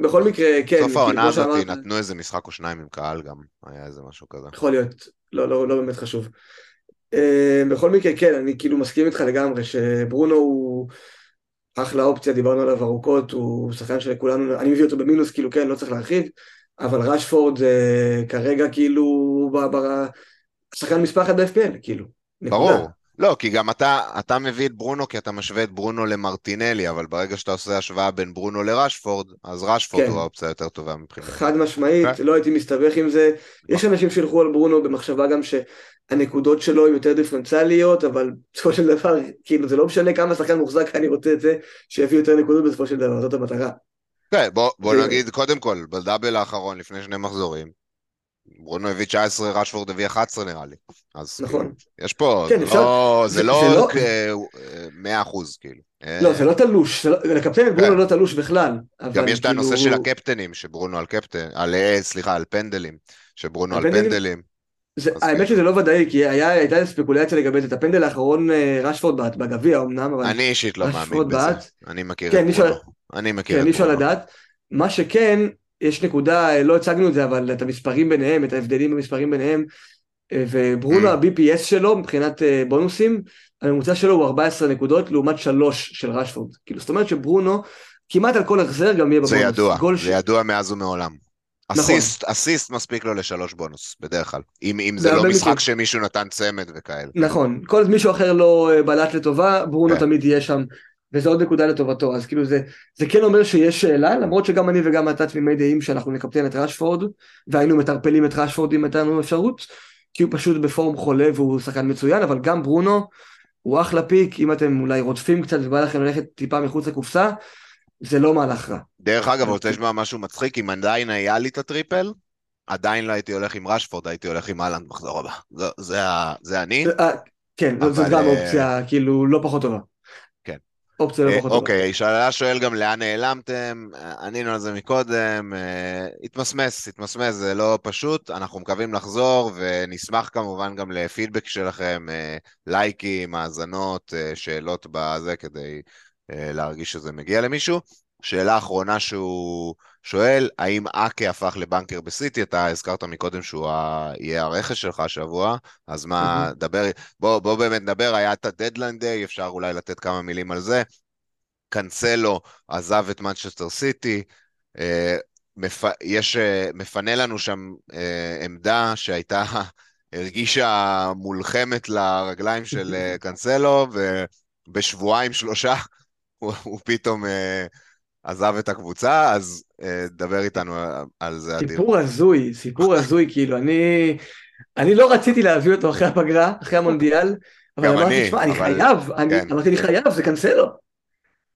בכל מקרה, כן. סוף העונה הזאת נתנו איזה משחק או שניים עם קהל גם, היה איזה משהו כזה. יכול להיות, לא באמת חשוב. בכל מקרה, כן, אני כאילו מסכים איתך לגמרי, שברונו הוא אחלה אופציה, דיברנו עליו ארוכות, הוא שחקן של כולנו, אני מביא אותו במינוס, כאילו כן, לא צריך להרחיב, אבל רשפורד זה כרגע כאילו, שחקן מספר אחד ב-FPL, כאילו. ברור. לא, כי גם אתה מביא את ברונו, כי אתה משווה את ברונו למרטינלי, אבל ברגע שאתה עושה השוואה בין ברונו לרשפורד, אז רשפורד הוא האופציה יותר טובה מבחינת. חד משמעית, לא הייתי מסתבך עם זה. יש אנשים שהלכו על ברונו במחשבה גם שהנקודות שלו הן יותר דיפרנציאליות, אבל בסופו של דבר, כאילו זה לא משנה כמה שחקן מוחזק, אני רוצה את זה, שיביא יותר נקודות בסופו של דבר, זאת המטרה. כן, בוא נגיד קודם כל, בדאבל האחרון לפני שני מחזורים, ברונו הביא 19, רשפורד הביא 11 נראה לי. אז נכון. יש פה, כן, זה לא 100% כאילו. לא, זה לא תלוש, לקפטן ברונו לא תלוש בכלל. גם יש את הנושא של הקפטנים, שברונו על קפטן, סליחה, על פנדלים, שברונו על פנדלים. האמת שזה לא ודאי, כי הייתה ספקולציה לגבי את הפנדל האחרון, רשפורד בעט בגביע אמנם. אני אישית לא מאמין בזה, אני מכיר את ברונו. אני מכיר את ברונו. מה שכן, יש נקודה, לא הצגנו את זה, אבל את המספרים ביניהם, את ההבדלים במספרים ביניהם, וברונו, ה-BPS שלו, מבחינת בונוסים, הממוצע שלו הוא 14 נקודות, לעומת 3 של רשפורד. כאילו, זאת אומרת שברונו, כמעט על כל החזר גם יהיה בבונוס. זה ידוע, זה ידוע מאז ומעולם. אסיסט מספיק לו ל3 בונוס, בדרך כלל. אם זה לא משחק שמישהו נתן צמד וכאלה. נכון, כל מישהו אחר לא בלט לטובה, ברונו תמיד יהיה שם. וזו עוד נקודה לטובתו, אז כאילו זה כן אומר שיש שאלה, למרות שגם אני וגם אתה תמימי דעים שאנחנו נקפטן את רשפורד, והיינו מטרפלים את רשפורד אם הייתנו אפשרות, כי הוא פשוט בפורום חולה והוא שחקן מצוין, אבל גם ברונו הוא אחלה פיק, אם אתם אולי רודפים קצת ובא לכם ללכת טיפה מחוץ לקופסה, זה לא מהלך רע. דרך אגב, רוצה לשמוע משהו מצחיק, אם עדיין היה לי את הטריפל, עדיין לא הייתי הולך עם רשפורד, הייתי הולך עם הלנד מחזור הבא. זה אני. כן, זאת גם אופציה, כאילו, לא פחות טובה. אוקיי, שאלה שואל גם לאן נעלמתם, ענינו על זה מקודם, התמסמס, זה לא פשוט, אנחנו מקווים לחזור, ונשמח כמובן גם לפידבק שלכם, לייקים, האזנות, שאלות בזה, כדי להרגיש שזה מגיע למישהו. שאלה אחרונה שהוא שואל, האם אקה הפך לבנקר בסיטי? אתה הזכרת מקודם שהוא יהיה הרכש שלך השבוע, אז מה, דבר, בוא באמת נדבר, היה את הדדליין דיי, אפשר אולי לתת כמה מילים על זה, קנסלו עזב את מנצ'סטר סיטי, מפנה לנו שם עמדה שהייתה, הרגישה מולחמת לרגליים של קנסלו, ובשבועיים 3 הוא פתאום עזב את הקבוצה, אז דבר איתנו על זה. סיפור הזוי, כאילו, אני לא רציתי להביא אותו אחרי הפגרה, אחרי המונדיאל, אבל אמרתי, תשמע, אני חייב, זה קנסלו.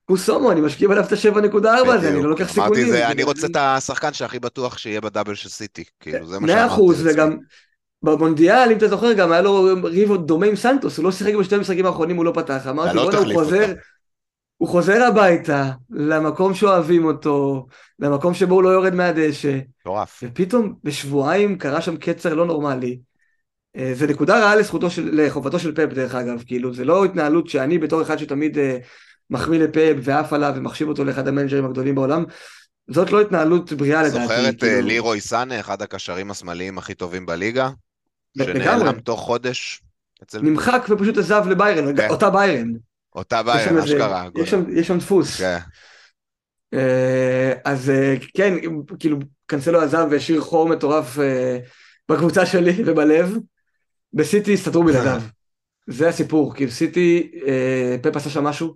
קוסומו, אני משקיע עליו את 7.4, אז אני לא לוקח סיכונים. אני רוצה את השחקן שהכי בטוח שיהיה בדאבל של סיטי, כאילו, זה מה שאמרתי. 100%, וגם במונדיאל, אם אתה זוכר, גם היה לו ריב דומה עם סנטוס, הוא לא שיחק בשתי המשחקים האחרונים, הוא לא פתח, אמרתי, הוא חוזר הביתה, למקום שאוהבים אותו, למקום שבו הוא לא יורד מהדשא. טורף. ופתאום בשבועיים קרה שם קצר לא נורמלי. זה נקודה רעה לחובתו של פאפ דרך אגב, כאילו זה לא התנהלות שאני בתור אחד שתמיד מחמיא לפאפ ואף עליו ומחשיב אותו לאחד המנג'רים הגדולים בעולם, זאת לא התנהלות בריאה לדעתי. זוכרת כאילו... לירוי סאנה, אחד הקשרים השמאליים הכי טובים בליגה, שנעלם תוך חודש. נמחק ופשוט עזב לביירן, אותה ביירן. אותה בעיה, אשכרה. יש שם דפוס. אז כן, כאילו, קנסלו עזב והשאיר חור מטורף בקבוצה שלי ובלב, בסיטי הסתתרו בלעדיו. זה הסיפור, כאילו סיטי, פאפ עשה שם משהו,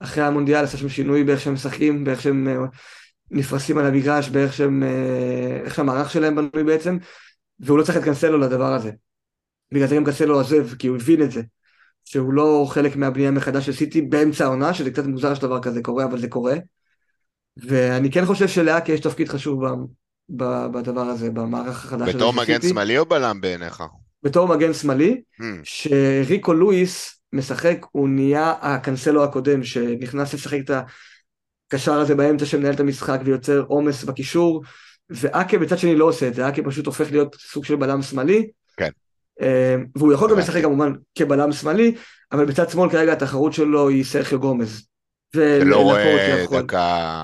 אחרי המונדיאל עשה שם שינוי באיך שהם משחקים, באיך שהם נפרסים על המגרש, באיך שהמערך שלהם בנוי בעצם, והוא לא צריך את קנסלו לדבר הזה. בגלל זה גם קנסלו עזב, כי הוא הבין את זה. שהוא לא חלק מהבנייה מחדש של סיטי באמצע העונה, שזה קצת מוזר שדבר כזה קורה, אבל זה קורה, ואני כן חושב שלאקה יש תפקיד חשוב בדבר הזה, במערך החדש הזה של סיטי. בתור מגן שמאלי או בלם בעיניך? בתור מגן שמאלי, שריקו לואיס משחק, הוא נהיה הקנסלו הקודם, שנכנס לשחק את הקשר הזה באמצע שמנהל את המשחק, ויוצר עומס בקישור, ואקה בצד שני לא עושה את זה, אקה פשוט הופך להיות סוג של בלם שמאלי, כן. והוא יכול גם לשחק כמובן כבלם שמאלי, אבל בצד שמאל כרגע התחרות שלו היא סרחיו גומז. ולא רואה דקה.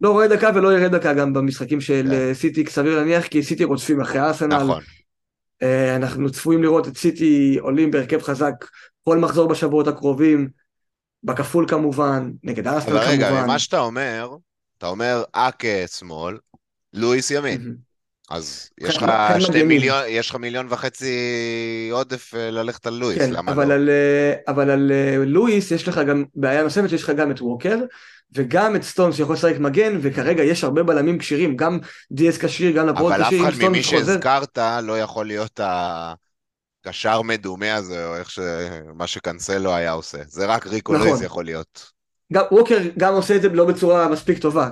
לא רואה דקה ולא יראה דקה גם במשחקים של סיטי, סביר להניח, כי סיטי רודפים אחרי ארסנל. אנחנו צפויים לראות את סיטי עולים בהרכב חזק כל מחזור בשבועות הקרובים, בכפול כמובן, נגד ארסנל כמובן. אבל רגע, מה שאתה אומר, אתה אומר אקה שמאל, לואיס ימין. אז יש לך 1.5 מיליון עודף ללכת על לואיס, למה לא? אבל על לואיס יש לך גם בעיה נוספת, יש לך גם את ווקר, וגם את סטונס שיכול לשחק מגן, וכרגע יש הרבה בלמים קשירים, גם דיאס קשיר, גם לפרוט קשיר. אבל אף אחד ממי שהזכרת לא יכול להיות הקשר מדומה הזה, או מה שקנסלו היה עושה, זה רק ריקו לואיס יכול להיות. ווקר גם עושה את זה לא בצורה מספיק טובה,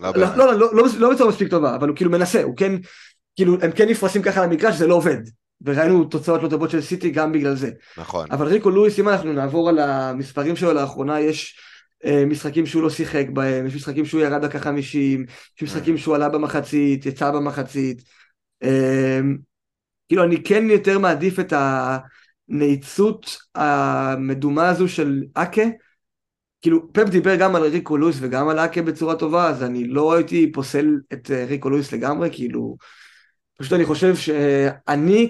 לא בצורה מספיק טובה, אבל הוא כאילו מנסה, הוא כן כאילו, הם כן נפרסים ככה למגרש, זה לא עובד. וראינו תוצאות לא טובות של סיטי גם בגלל זה. נכון. אבל ריקו לואיס, אם אנחנו נעבור על המספרים שלו לאחרונה, יש משחקים שהוא לא שיחק בהם, יש משחקים שהוא ירד דקה 50, יש משחקים שהוא עלה במחצית, יצא במחצית. כאילו, אני כן יותר מעדיף את הנעיצות המדומה הזו של אקה. כאילו, פפ דיבר גם על ריקו לואיס וגם על אקה בצורה טובה, אז אני לא הייתי פוסל את ריקו לואיס לגמרי, כאילו... פשוט אני חושב שאני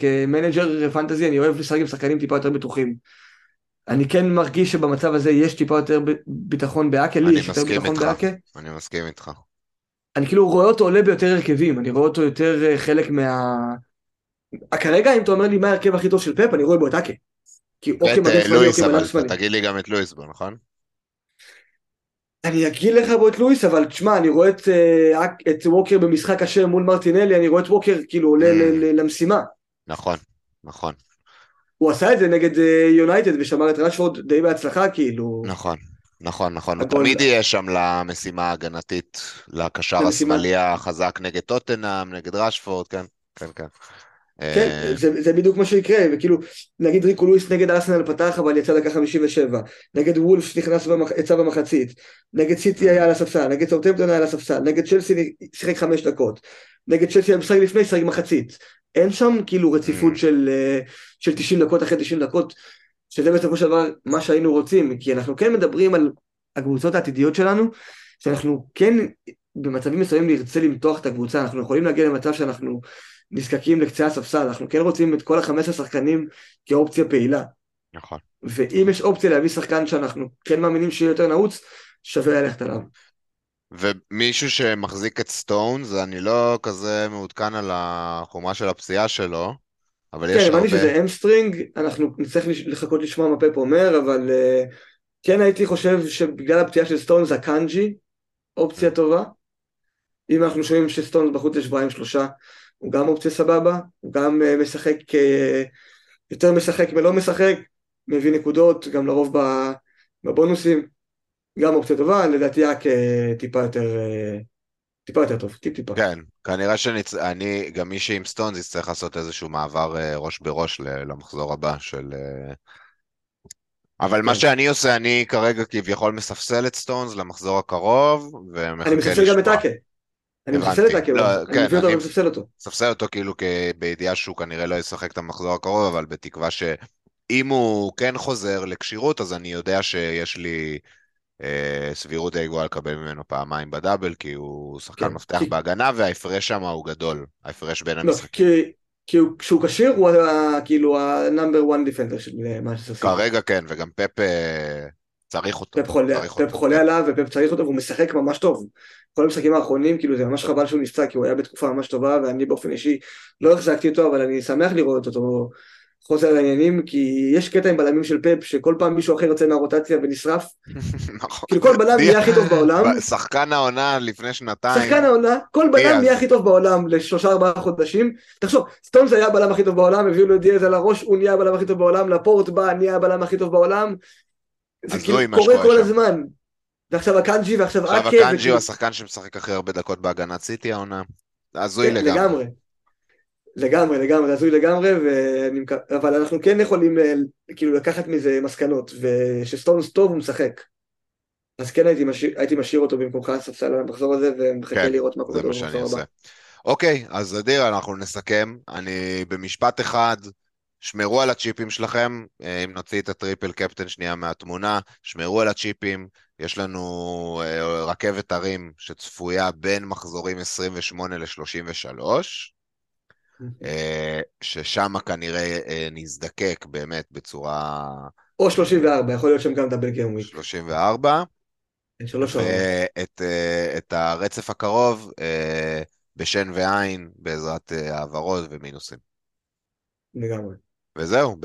כמנג'ר פנטזי, אני אוהב לשחק עם שחקנים טיפה יותר בטוחים. אני כן מרגיש שבמצב הזה יש טיפה יותר ביטחון באקה, לי יש יותר ביטחון באקה. אני מסכים איתך. אני כאילו רואה אותו עולה ביותר הרכבים, אני רואה אותו יותר חלק מה... כרגע אם אתה אומר לי מה הרכב הכי טוב של פאפ, אני רואה בו את אקה. ואת לואיס, אבל תגיד לי גם את לואיס בו, נכון? אני אגיד לך בו את לואיס, אבל תשמע, אני רואה את ווקר במשחק קשה מול מרטינלי, אני רואה את ווקר כאילו עולה למשימה. נכון, נכון. הוא עשה את זה נגד יונייטד, ושמר את רשפורד די בהצלחה, כאילו... נכון, נכון, נכון. הוא תמיד יהיה שם למשימה ההגנתית, לקשר השמאלי החזק נגד טוטנהאם, נגד רשפורד, כן, כן, כן. כן, זה בדיוק מה שיקרה, וכאילו, נגיד ריקו לואיס נגד ארסנל פתח, אבל יצא דקה 57, נגד וולף יצא במחצית, נגד סיטי היה על הספסל, נגד סאות'המפטון היה על הספסל, נגד צ'לסי שיחק 5 דקות, נגד צ'לסי המשחק לפני שיחק מחצית, אין שם כאילו רציפות של 90 דקות אחרי 90 דקות, שזה בסופו של דבר מה שהיינו רוצים, כי אנחנו כן מדברים על הקבוצות העתידיות שלנו, שאנחנו כן במצבים מסוימים נרצה למתוח את הקבוצה, אנחנו יכולים להגיע למצב שאנחנו נזקקים לקצה הספסל, אנחנו כן רוצים את כל 15 שחקנים כאופציה פעילה. נכון. ואם יש אופציה להביא שחקן שאנחנו כן מאמינים שיהיה יותר נעוץ, שווה ללכת עליו. ומישהו שמחזיק את סטונס, אני לא כזה מעודכן על החומרה של הפציעה שלו, אבל יש הרבה... כן, הבנתי שזה אמסטרינג, אנחנו נצטרך לחכות לשמוע מה פפ אומר, אבל כן הייתי חושב שבגלל הפציעה של סטונס, אקנג'י, אופציה טובה. אם אנחנו שומעים שסטונס בחוץ לשבועיים 3, הוא גם אופציה סבבה, הוא גם משחק, יותר משחק ולא משחק, מביא נקודות, גם לרוב בבונוסים, גם אופציה טובה, לדעתי רק טיפה יותר טוב, טיפה. כן, כנראה שאני, גם מישהי עם סטונס, יצטרך לעשות איזשהו מעבר ראש בראש למחזור הבא של... אבל מה שאני עושה, אני כרגע כביכול מספסל את סטונס למחזור הקרוב, אני מספסל גם את אקה. אני מספסל את הקרוב, אני מביא אותו ומספסל אותו. מספסל אותו כאילו בידיעה שהוא כנראה לא ישחק את המחזור הקרוב, אבל בתקווה שאם הוא כן חוזר לקשירות, אז אני יודע שיש לי סבירות אגואל לקבל ממנו פעמיים בדאבל, כי הוא שחקן מפתח בהגנה, וההפרש שם הוא גדול, ההפרש בין המשחקים. כי כשהוא קשיר הוא כאילו ה-number 1 defender של Manchester City. כרגע כן, וגם פפ צריך אותו. פפ חולה עליו ופפ צריך אותו, והוא משחק ממש טוב. כל המשחקים האחרונים, כאילו זה ממש חבל שהוא נפצע, כי הוא היה בתקופה ממש טובה, ואני באופן אישי לא החזקתי אותו, אבל אני שמח לראות אותו חוזר לעניינים, כי יש קטע עם בלמים של פפ, שכל פעם מישהו אחר יוצא מהרוטציה ונשרף, כאילו כל בלם יהיה הכי טוב בעולם, שחקן העונה לפני שנתיים, שחקן העונה, כל בלם יהיה הכי טוב בעולם, ל3-4 חודשים, תחשוב, סטונס היה הבלם הכי טוב בעולם, הביאו לו דיאז על הראש, הוא נהיה הבלם הכי טוב בעולם, לפורט בא, נהיה הבלם הכי טוב בעולם, זה קורה כל הזמן, ועכשיו אקנג'י, ועכשיו אקה, עכשיו אקנג'י הוא השחקן שמשחק הכי הרבה דקות בהגנת סיטי העונה, הזוי לגמרי. לגמרי, זה עזוי לגמרי, אבל אנחנו כן יכולים כאילו לקחת מזה מסקנות, ושסטונס טוב הוא משחק, אז כן הייתי משאיר אותו במקומך הספסל על המחזור הזה, ומחכה לראות מה קורה במחזור הבא. זה מה שאני עושה. אוקיי, אז אדיר, אנחנו נסכם, אני במשפט אחד, שמרו על הצ'יפים שלכם, אם נוציא את הטריפל קפטן שנייה מהתמונה, שמרו על הצ'יפים, יש לנו רכבת הרים שצפויה בין מחזורים 28 ל-33, ששם כנראה נזדקק באמת בצורה... או 34, יכול להיות שם גם דאבל גיים וויק. 34. ואת הרצף הקרוב בשן ועין בעזרת העברות ומינוסים. לגמרי. וזהו,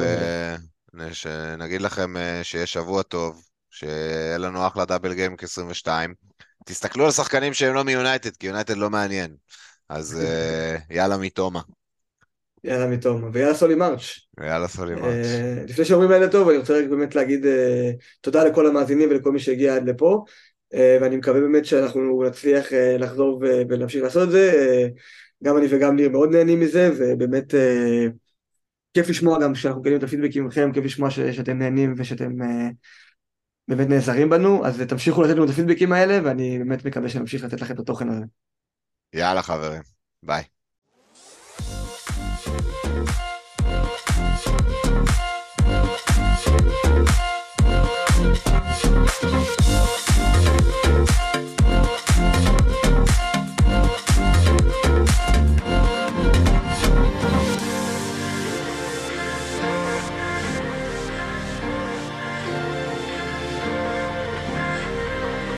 נגיד לכם שיש שבוע טוב, שיהיה לנו אחלה דאבל גיים כ-22. תסתכלו על שחקנים שהם לא מיונייטד, כי יונייטד לא מעניין. אז יאללה מיתומה. יאללה מיתומה, ויאללה סולי מרץ'. לפני שאומרים לילה טוב, אני רוצה רק באמת להגיד תודה לכל המאזינים ולכל מי שהגיע עד לפה, ואני מקווה באמת שאנחנו נצליח לחזור ולהמשיך לעשות את זה, גם אני וגם ניר מאוד נהנים מזה, ובאמת כיף לשמוע גם שאנחנו קיימים את הפידבקים מכם, כיף לשמוע שאתם נהנים ושאתם באמת נעזרים בנו, אז תמשיכו לתת לנו את הפידבקים האלה, ואני באמת מקווה שנמשיך לתת לכם את התוכן הזה. יאללה חברים, ביי.